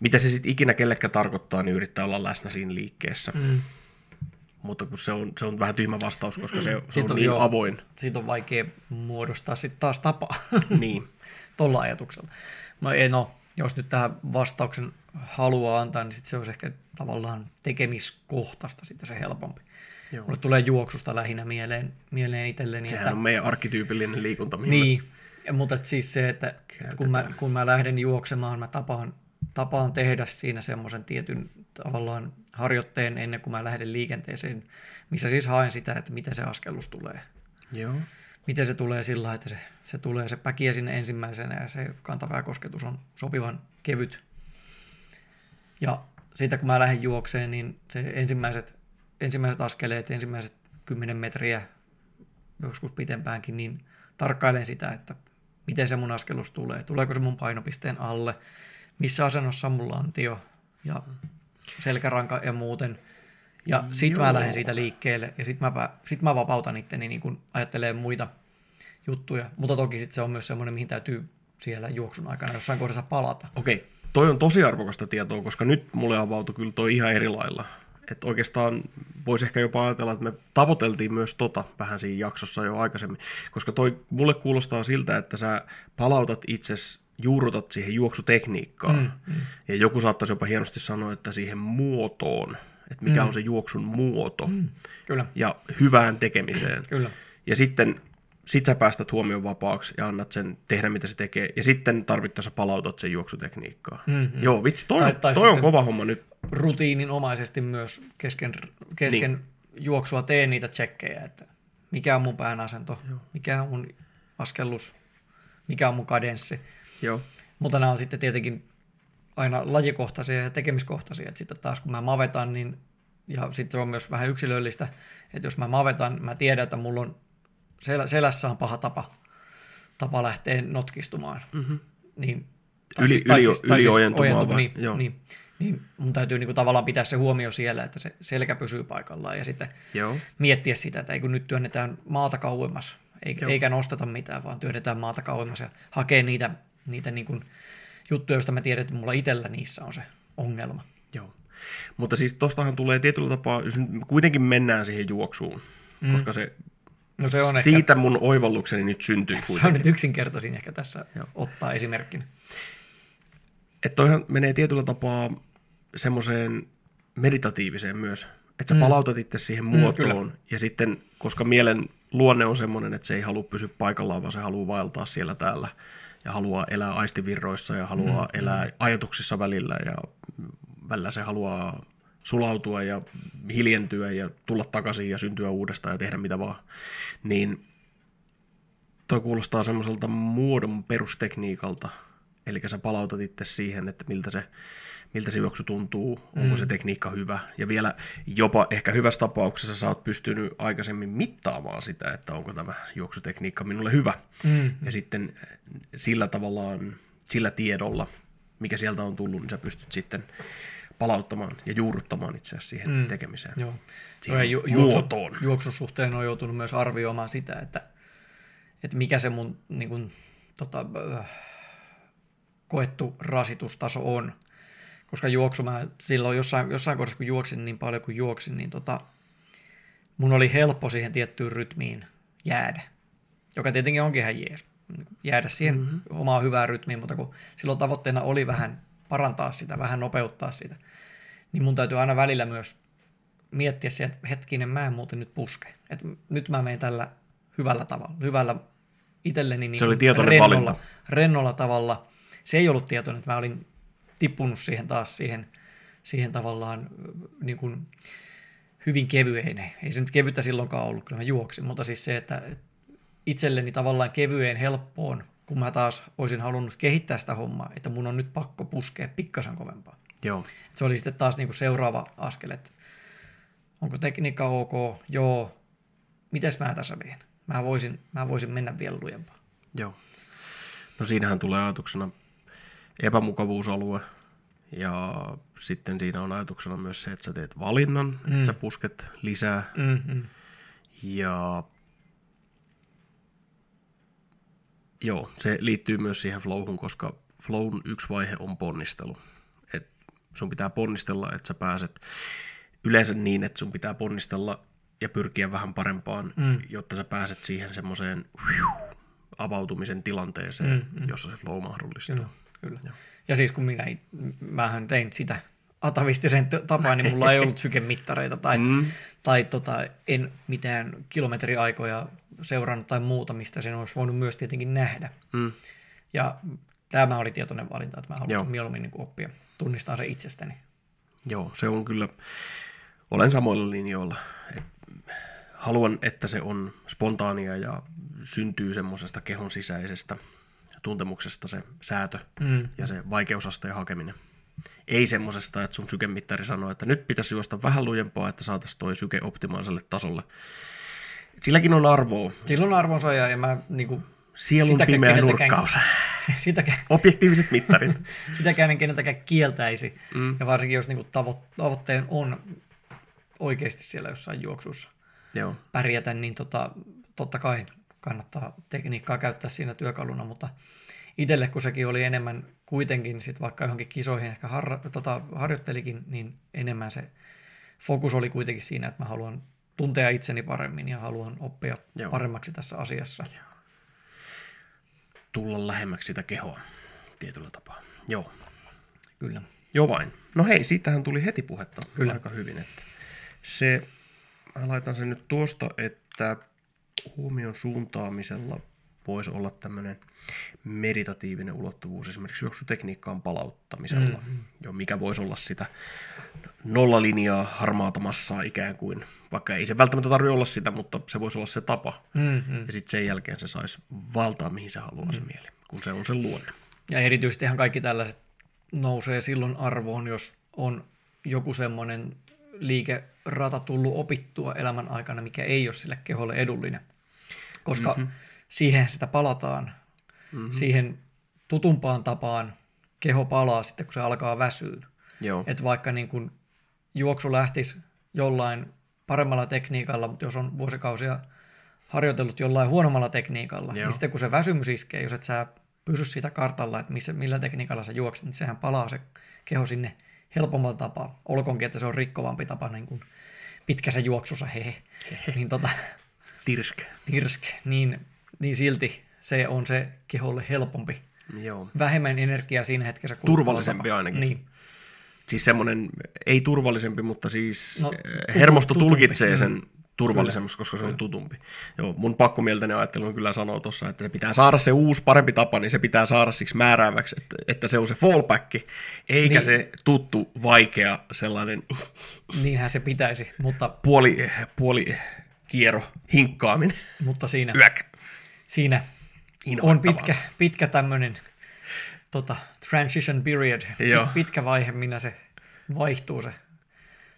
mitä se sitten ikinä kellekään tarkoittaa, niin yrittää olla läsnä siinä liikkeessä. Mutta kun se on vähän tyhmä vastaus, koska se on niin avoin. Siitä on vaikea muodostaa sitten taas tapaa niin. Tuolla ajatuksella. No, jos nyt tähän vastauksen haluaa antaa, niin sit se olisi ehkä tavallaan tekemiskohtaista sitten se helpompi. Joo. Mulle tulee juoksusta lähinnä mieleen itselleni. Sehän on meidän arkkityypillinen liikunta. Niin, mutta siis se, että kun mä lähden juoksemaan, mä tapaan tehdä siinä semmoisen tietyn tavallaan harjoitteen ennen kuin mä lähden liikenteeseen, missä siis haen sitä, että miten se askellus tulee. Joo. Miten se tulee sillä lailla, että se tulee se päkiä sinne ensimmäisenä ja se kantapää kosketus on sopivan kevyt. Ja siitä kun mä lähden juokseen, niin se ensimmäiset askeleet, ensimmäiset 10 metriä, joskus pitempäänkin, niin tarkkailen sitä, että miten se mun askellus tulee. Tuleeko se mun painopisteen alle? Missä asennossa mulla antio ja selkäranka ja muuten. Ja sit mä lähden siitä liikkeelle ja sit mä vapautan itteni niin kun ajattelee muita juttuja. Mutta toki sit se on myös semmoinen, mihin täytyy siellä juoksun aikana jossain kohdassa palata. Okei, toi on tosi arvokasta tietoa, koska nyt mulle avautui kyllä toi ihan eri lailla. Että oikeastaan voisi ehkä jopa ajatella, että me tavoiteltiin myös vähän siinä jaksossa jo aikaisemmin. Koska toi mulle kuulostaa siltä, että sä palautat itsesi, juurrutat siihen juoksutekniikkaan. Ja joku saattaisi jopa hienosti sanoa, että siihen muotoon, että mikä on se juoksun muoto. Kyllä. Ja hyvään tekemiseen. Kyllä. Ja sitten sä päästät huomion vapaaksi ja annat sen tehdä, mitä se tekee. Ja sitten tarvittaessa palautat sen juoksutekniikkaan. Joo, vitsi, toi on kova homma nyt. Rutiininomaisesti myös kesken niin. Juoksua teen niitä tsekkejä, että mikä on mun pään asento, mikä on mun askellus, mikä on mun kadenssi. Joo. Mutta nämä on sitten tietenkin aina lajikohtaisia ja tekemiskohtaisia, että sitten taas kun mä mavetan, niin, ja sitten se on myös vähän yksilöllistä, että jos mä mavetan, mä tiedän, että mulla on selässä on paha tapa lähteä notkistumaan. Niin, yli ojentumaan. Niin mun täytyy niinku tavallaan pitää se huomio siellä, että se selkä pysyy paikallaan ja sitten miettiä sitä, että eikö nyt työnnetään maata kauemmas, eikä nosteta mitään, vaan työnnetään maata kauemmas ja hakee niitä niinku juttuja, joista mä tiedän, että mulla itsellä niissä on se ongelma. Joo, mutta siis tostahan tulee tietyllä tapaa, jos kuitenkin mennään siihen juoksuun, koska se... No se on siitä ehkä, mun oivallukseni nyt syntyy kuitenkin. Se on nyt yksinkertaisin ehkä tässä ottaa esimerkkinä. Että toihan menee tietyllä tapaa semmoiseen meditatiiviseen myös, että sä palautat itse siihen muotoon ja sitten, koska mielen luonne on semmoinen, että se ei halua pysyä paikallaan, vaan se haluaa vaeltaa siellä täällä ja haluaa elää aistivirroissa ja haluaa elää ajatuksissa välillä ja välillä se haluaa sulautua ja hiljentyä ja tulla takaisin ja syntyä uudestaan ja tehdä mitä vaan, niin toi kuulostaa semmoiselta muodon perustekniikalta. Eli sä palautat itse siihen, että miltä se juoksu tuntuu, onko se tekniikka hyvä. Ja vielä jopa ehkä hyvässä tapauksessa sä oot pystynyt aikaisemmin mittaamaan sitä, että onko tämä juoksutekniikka minulle hyvä. Ja sitten sillä tiedolla, mikä sieltä on tullut, niin sä pystyt sitten palauttamaan ja juurruttamaan itse asiassa siihen tekemiseen. Joo. Siihen muotoon. Juoksun suhteen on joutunut myös arvioimaan sitä, että mikä se mun... Niin kun, koettu rasitustaso on, koska juoksu mä silloin jossain kohdassa kun juoksin niin paljon kuin juoksin, niin mun oli helppo siihen tiettyyn rytmiin jäädä, joka tietenkin onkin ihan jees, jäädä siihen omaan hyvään rytmiin, mutta kun silloin tavoitteena oli vähän parantaa sitä, vähän nopeuttaa sitä, niin mun täytyy aina välillä myös miettiä se, että hetkinen, mä en muuten nyt puske, että nyt mä menen tällä hyvällä tavalla, hyvällä itselleni niin rennolla tavalla. Se ei ollut tietoinen, että mä olin tippunut siihen taas siihen tavallaan niin kuin hyvin kevyeen. Ei se nyt kevyttä silloinkaan ollut, kyllä mä juoksin, mutta siis se, että itselleni tavallaan kevyeen helppoon, kun mä taas olisin halunnut kehittää sitä hommaa, että mun on nyt pakko puskea pikkasen kovempaa. Joo. Se oli sitten taas niin kuin seuraava askel, että onko tekniikka ok, joo, mitäs mä tässä meen? Mä voisin mennä vielä lujempaa. Joo. No siinähän tulee ajatuksena epämukavuusalue ja sitten siinä on ajatuksena myös se, että sä teet valinnan, että sä pusket lisää ja joo, se liittyy myös siihen flowhun, koska flown yksi vaihe on ponnistelu. Et sun pitää ponnistella, että sä pääset yleensä niin, että sun pitää ponnistella ja pyrkiä vähän parempaan, jotta sä pääset siihen semmoiseen avautumisen tilanteeseen, jossa se flow mahdollistuu. Kyllä. Ja siis kun mähän tein sitä atavistisen tapaan, niin mulla ei ollut sykemittareita tai en mitään kilometriaikoja seurannut tai muuta, mistä sen olisi voinut myös tietenkin nähdä. Ja tämä oli tietoinen valinta, että mä halusin mieluummin niin oppia tunnistaa se itsestäni. Joo, se on kyllä, olen samoilla linjoilla. Haluan, että se on spontaania ja syntyy semmoisesta kehon sisäisestä tuntemuksesta se säätö ja se vaikeusasteen hakeminen. Ei semmoisesta, että sun sykemittari sanoo, että nyt pitäisi juosta vähän lujempaa, että saataisiin toi syke optimaaliselle tasolle. Silläkin on arvoa. Sillä on arvonsa ja mä niinku... Sielun pimeä nurkkaus. Objektiiviset mittarit. Sitäkään en keneltäkään kieltäisi. Ja varsinkin jos niinku tavoitteen on oikeasti siellä jossain juoksussa pärjätä, niin totta kai kannattaa tekniikkaa käyttää siinä työkaluna, mutta itselle kun sekin oli enemmän kuitenkin, sit vaikka johonkin kisoihin ehkä harjoittelikin, niin enemmän se fokus oli kuitenkin siinä, että mä haluan tuntea itseni paremmin ja haluan oppia paremmaksi tässä asiassa. Tulla lähemmäksi sitä kehoa tietyllä tapaa. Joo. Kyllä. Joo vain. No hei, siitähän tuli heti puhetta aika hyvin. Että se, mä laitan sen nyt tuosta, että huomion suuntaamisella voisi olla tämmöinen meditatiivinen ulottuvuus esimerkiksi juoksutekniikkaan palauttamisella, mikä voisi olla sitä nollalinjaa, harmaata massaa ikään kuin, vaikka ei se välttämättä tarvitse olla sitä, mutta se voisi olla se tapa. Ja sitten sen jälkeen se saisi valtaa, mihin se haluaa se mieli, kun se on sen luonne. Ja erityisesti ihan kaikki tällaiset nousee silloin arvoon, jos on joku semmoinen liikerata tullut opittua elämän aikana, mikä ei ole sille keholle edullinen, koska siihen sitä palataan, siihen tutumpaan tapaan keho palaa sitten, kun se alkaa väsyä. Että vaikka niin kun juoksu lähtisi jollain paremmalla tekniikalla, mutta jos on vuosikausia harjoitellut jollain huonommalla tekniikalla, niin sitten kun se väsymys iskee, jos et sä pysy siitä kartalla, että millä tekniikalla sä juokset, niin sehän palaa se keho sinne helpommalla tapaa. Olkoonkin, että se on rikkovampi tapa niin kuin pitkässä juoksussa, niin niin silti se on se keholle helpompi. Joo. Vähemmän energiaa siinä hetkessä. Turvallisempi ainakin. Niin. Siis semmoinen, ei turvallisempi, mutta siis hermosto tulkitsee sen turvallisemmaksi, koska se on tutumpi. Joo, mun pakkomieltäinen ajattelu on kyllä sanoo tuossa, että se pitää saada se uusi parempi tapa, niin se pitää saada siksi määrääväksi, että se on se fallback, eikä niin. Se tuttu, vaikea sellainen... Niinhän se pitäisi, mutta... Puoli kiero, hinkkaaminen. Mutta siinä... Siinä on pitkä tämmöinen transition period, pitkä vaihe, minä se vaihtuu se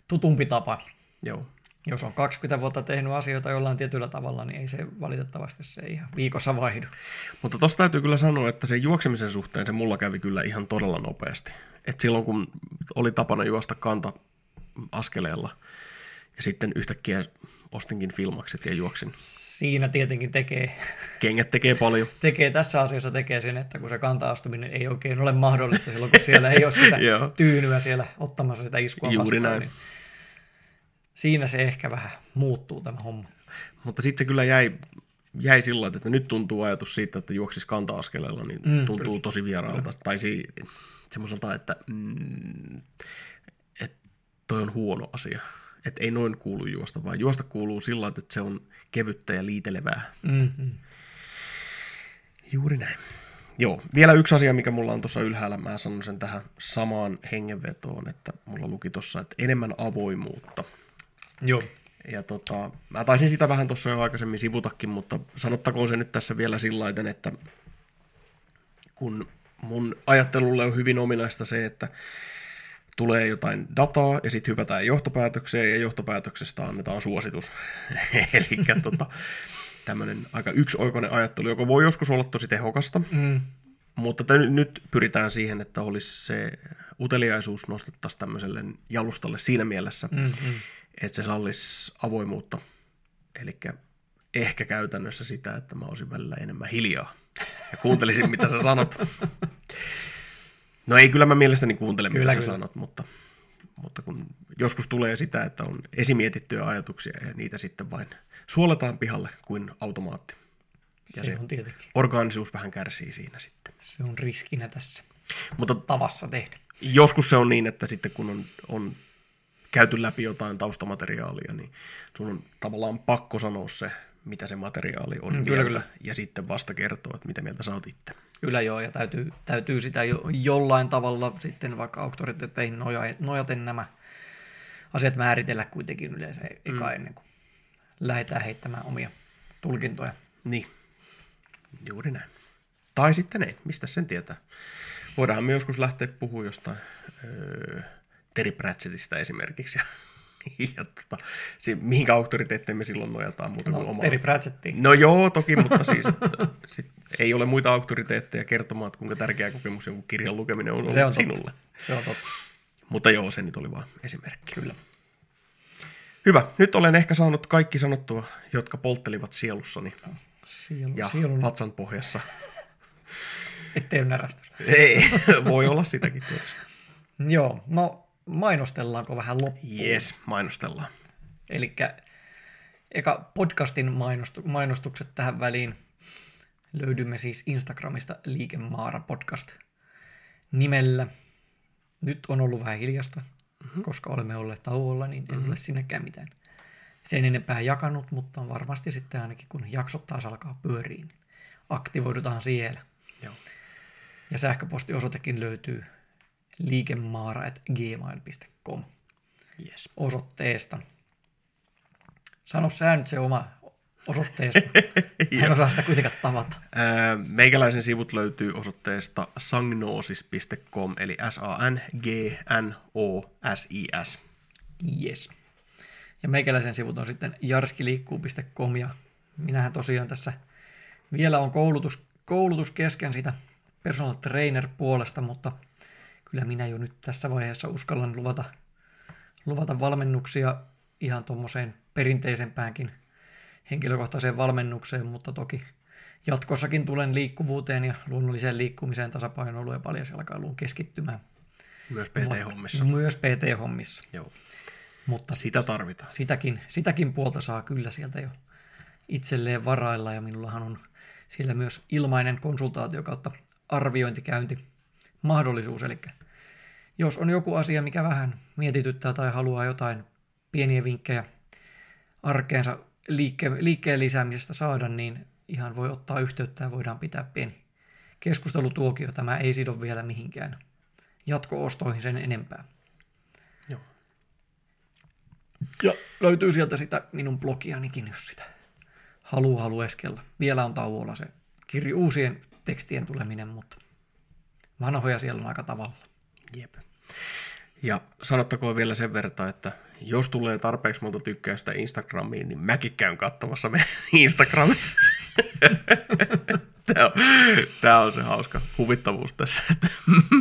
tutumpi tapa. Joo. Jos on 20 vuotta tehnyt asioita jollain tietyllä tavalla, niin ei se valitettavasti se ihan viikossa vaihdu. Mutta tuossa täytyy kyllä sanoa, että se juoksemisen suhteen se mulla kävi kyllä ihan todella nopeasti. Et silloin kun oli tapana juosta kanta-askeleella ja sitten yhtäkkiä... Ostinkin filmakset ja juoksin. Siinä tietenkin tekee. Kengät tekee paljon. Tässä asiassa tekee sen, että kun se kanta-astuminen ei oikein ole mahdollista silloin, kun siellä ei ole sitä tyynyä siellä ottamassa sitä iskua vastaan. Niin siinä se ehkä vähän muuttuu tämä homma. Mutta sitten se kyllä jäi sillä tavalla, että nyt tuntuu ajatus siitä, että juoksisi kanta-askeleella, niin tuntuu tosi vieraalta. Tai semmoiselta, että toi on huono asia. Että ei noin kuulu juosta, vaan juosta kuuluu sillä tavalla, että se on kevyttä ja liitelevää. Juuri näin. Joo, vielä yksi asia, mikä mulla on tuossa ylhäällä, mä sanon sen tähän samaan hengenvetoon, että mulla luki tuossa, että enemmän avoimuutta. Joo. Ja mä taisin sitä vähän tuossa jo aikaisemmin sivutakin, mutta sanottakoon se nyt tässä vielä sillä tavalla, että kun mun ajattelulle on hyvin ominaista se, että tulee jotain dataa ja sitten hypätään johtopäätökseen ja johtopäätöksestä annetaan suositus. Eli tämmöinen aika yksioikoinen ajattelu, joka voi joskus olla tosi tehokasta, mutta nyt pyritään siihen, että olisi se uteliaisuus nostettaisiin tämmöiselle jalustalle siinä mielessä, että se sallisi avoimuutta. Elikkä ehkä käytännössä sitä, että mä olisin välillä enemmän hiljaa ja kuuntelisin, mitä sä sanot. No ei, kyllä mä mielestäni kuuntele, mitä sä sanot, mutta kun joskus tulee sitä, että on esimietittyjä ajatuksia ja niitä sitten vain suoletaan pihalle kuin automaatti. Ja se on tietenkin. Orgaanisuus vähän kärsii siinä sitten. Se on riskinä tässä mutta tavassa tehdä. Joskus se on niin, että sitten kun on käyty läpi jotain taustamateriaalia, niin sun on tavallaan pakko sanoa se, mitä se materiaali on mieltä, ja sitten vasta kertoa, että mitä mieltä sä oot itse. Kyllä joo, ja täytyy sitä jollain tavalla sitten vaikka auktoriteetteihin nojaten nämä asiat määritellä kuitenkin yleensä eka ennen kuin lähdetään heittämään omia tulkintoja. Niin, juuri näin. Tai sitten ei, mistä sen tietää. Voidaanhan me joskus lähteä puhumaan jostain Terry Pratchettista esimerkiksi, ja mihinkä auktoriteettiin me silloin nojataan muuta kuin omaa. Terry Pratchettiin. No joo, toki, mutta siis ei ole muita auktoriteetteja kertomaan, että kuinka tärkeä kokemus jonkun kirjan lukeminen on ollut sinulle. Se on totta. Mutta joo, se nyt oli vaan esimerkki. Kyllä. Hyvä, nyt olen ehkä saanut kaikki sanottua, jotka polttelivat sielussani ja vatsan pohjassa. Ettei ole närästys. Ei, voi olla sitäkin tietysti. Joo, no mainostellaanko vähän loppuun? Yes, mainostellaan. Elikkä eka podcastin mainostukset tähän väliin. Löydymme siis Instagramista Liikemaara podcast nimellä. Nyt on ollut vähän hiljasta, koska olemme olleet tauolla, niin en ole sinnekään mitään sen enempää jakanut, mutta varmasti sitten ainakin kun jaksot taas alkaa pyöriin, aktivoidutaan siellä. Joo. Ja sähköpostiosoitekin löytyy liikemaara@gmail.com osoitteesta. Sano sä nyt se oma osoitteesta. En osaa sitä kuitenkaan tavata. Meikäläisen sivut löytyy osoitteesta sangnoosis.com, eli SANGNOSIS. Yes. Ja meikäläisen sivut on sitten jarskiliikkuu.com, ja minähän tosiaan tässä vielä on koulutus kesken sitä personal trainer -puolesta, mutta kyllä minä jo nyt tässä vaiheessa uskallan luvata valmennuksia ihan tuommoiseen perinteisempäänkin henkilökohtaiseen valmennukseen, mutta toki jatkossakin tulen liikkuvuuteen ja luonnolliseen liikkumiseen, tasapainoiluun ja paljasjalkailuun keskittymään. Myös PT-hommissa. Myös PT-hommissa. Joo. Mutta sitä tarvitaan. Sitäkin puolta saa kyllä sieltä jo itselleen varailla, ja minullahan on siellä myös ilmainen konsultaatio kautta arviointikäynti mahdollisuus, eli jos on joku asia, mikä vähän mietityttää tai haluaa jotain pieniä vinkkejä arkeensa liikkeen lisäämisestä saada, niin ihan voi ottaa yhteyttä ja voidaan pitää pieni keskustelutuokio. Tämä ei sido vielä mihinkään jatko-ostoihin sen enempää. Joo. Ja löytyy sieltä sitä minun blogianikin, jos sitä haluaa halueskella. Vielä on tauolla se uusien tekstien tuleminen, mutta vanhoja siellä on aika tavalla. Jep. Ja sanottakoon vielä sen verran, että jos tulee tarpeeksi monta tykkäystä Instagramiin, niin mäkin käyn katsomassa meidän Instagramin. Tämä on se hauska huvittavuus tässä, että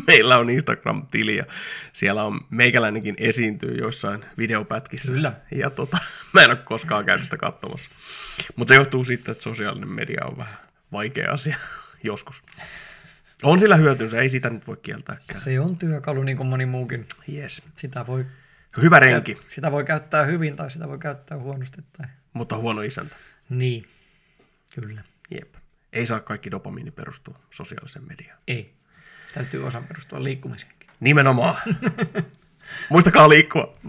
meillä on Instagram-tili ja siellä on meikäläinenkin esiintyy joissain videopätkissä. Kyllä. Ja mä en ole koskaan käynyt sitä katsomassa. Mutta se johtuu siitä, että sosiaalinen media on vähän vaikea asia joskus. On sillä hyötynsä, ei sitä nyt voi kieltääkään. Se on työkalu niin kuin moni muukin. Yes. Hyvä renki. Sitä voi käyttää hyvin tai sitä voi käyttää huonosti. Tai... Mutta huono isäntä. Niin, kyllä. Jep. Ei saa kaikki dopamiini perustua sosiaaliseen mediaan. Ei. Täytyy osan perustua liikkumiseenkin. Nimenomaan. Muistakaa liikkua.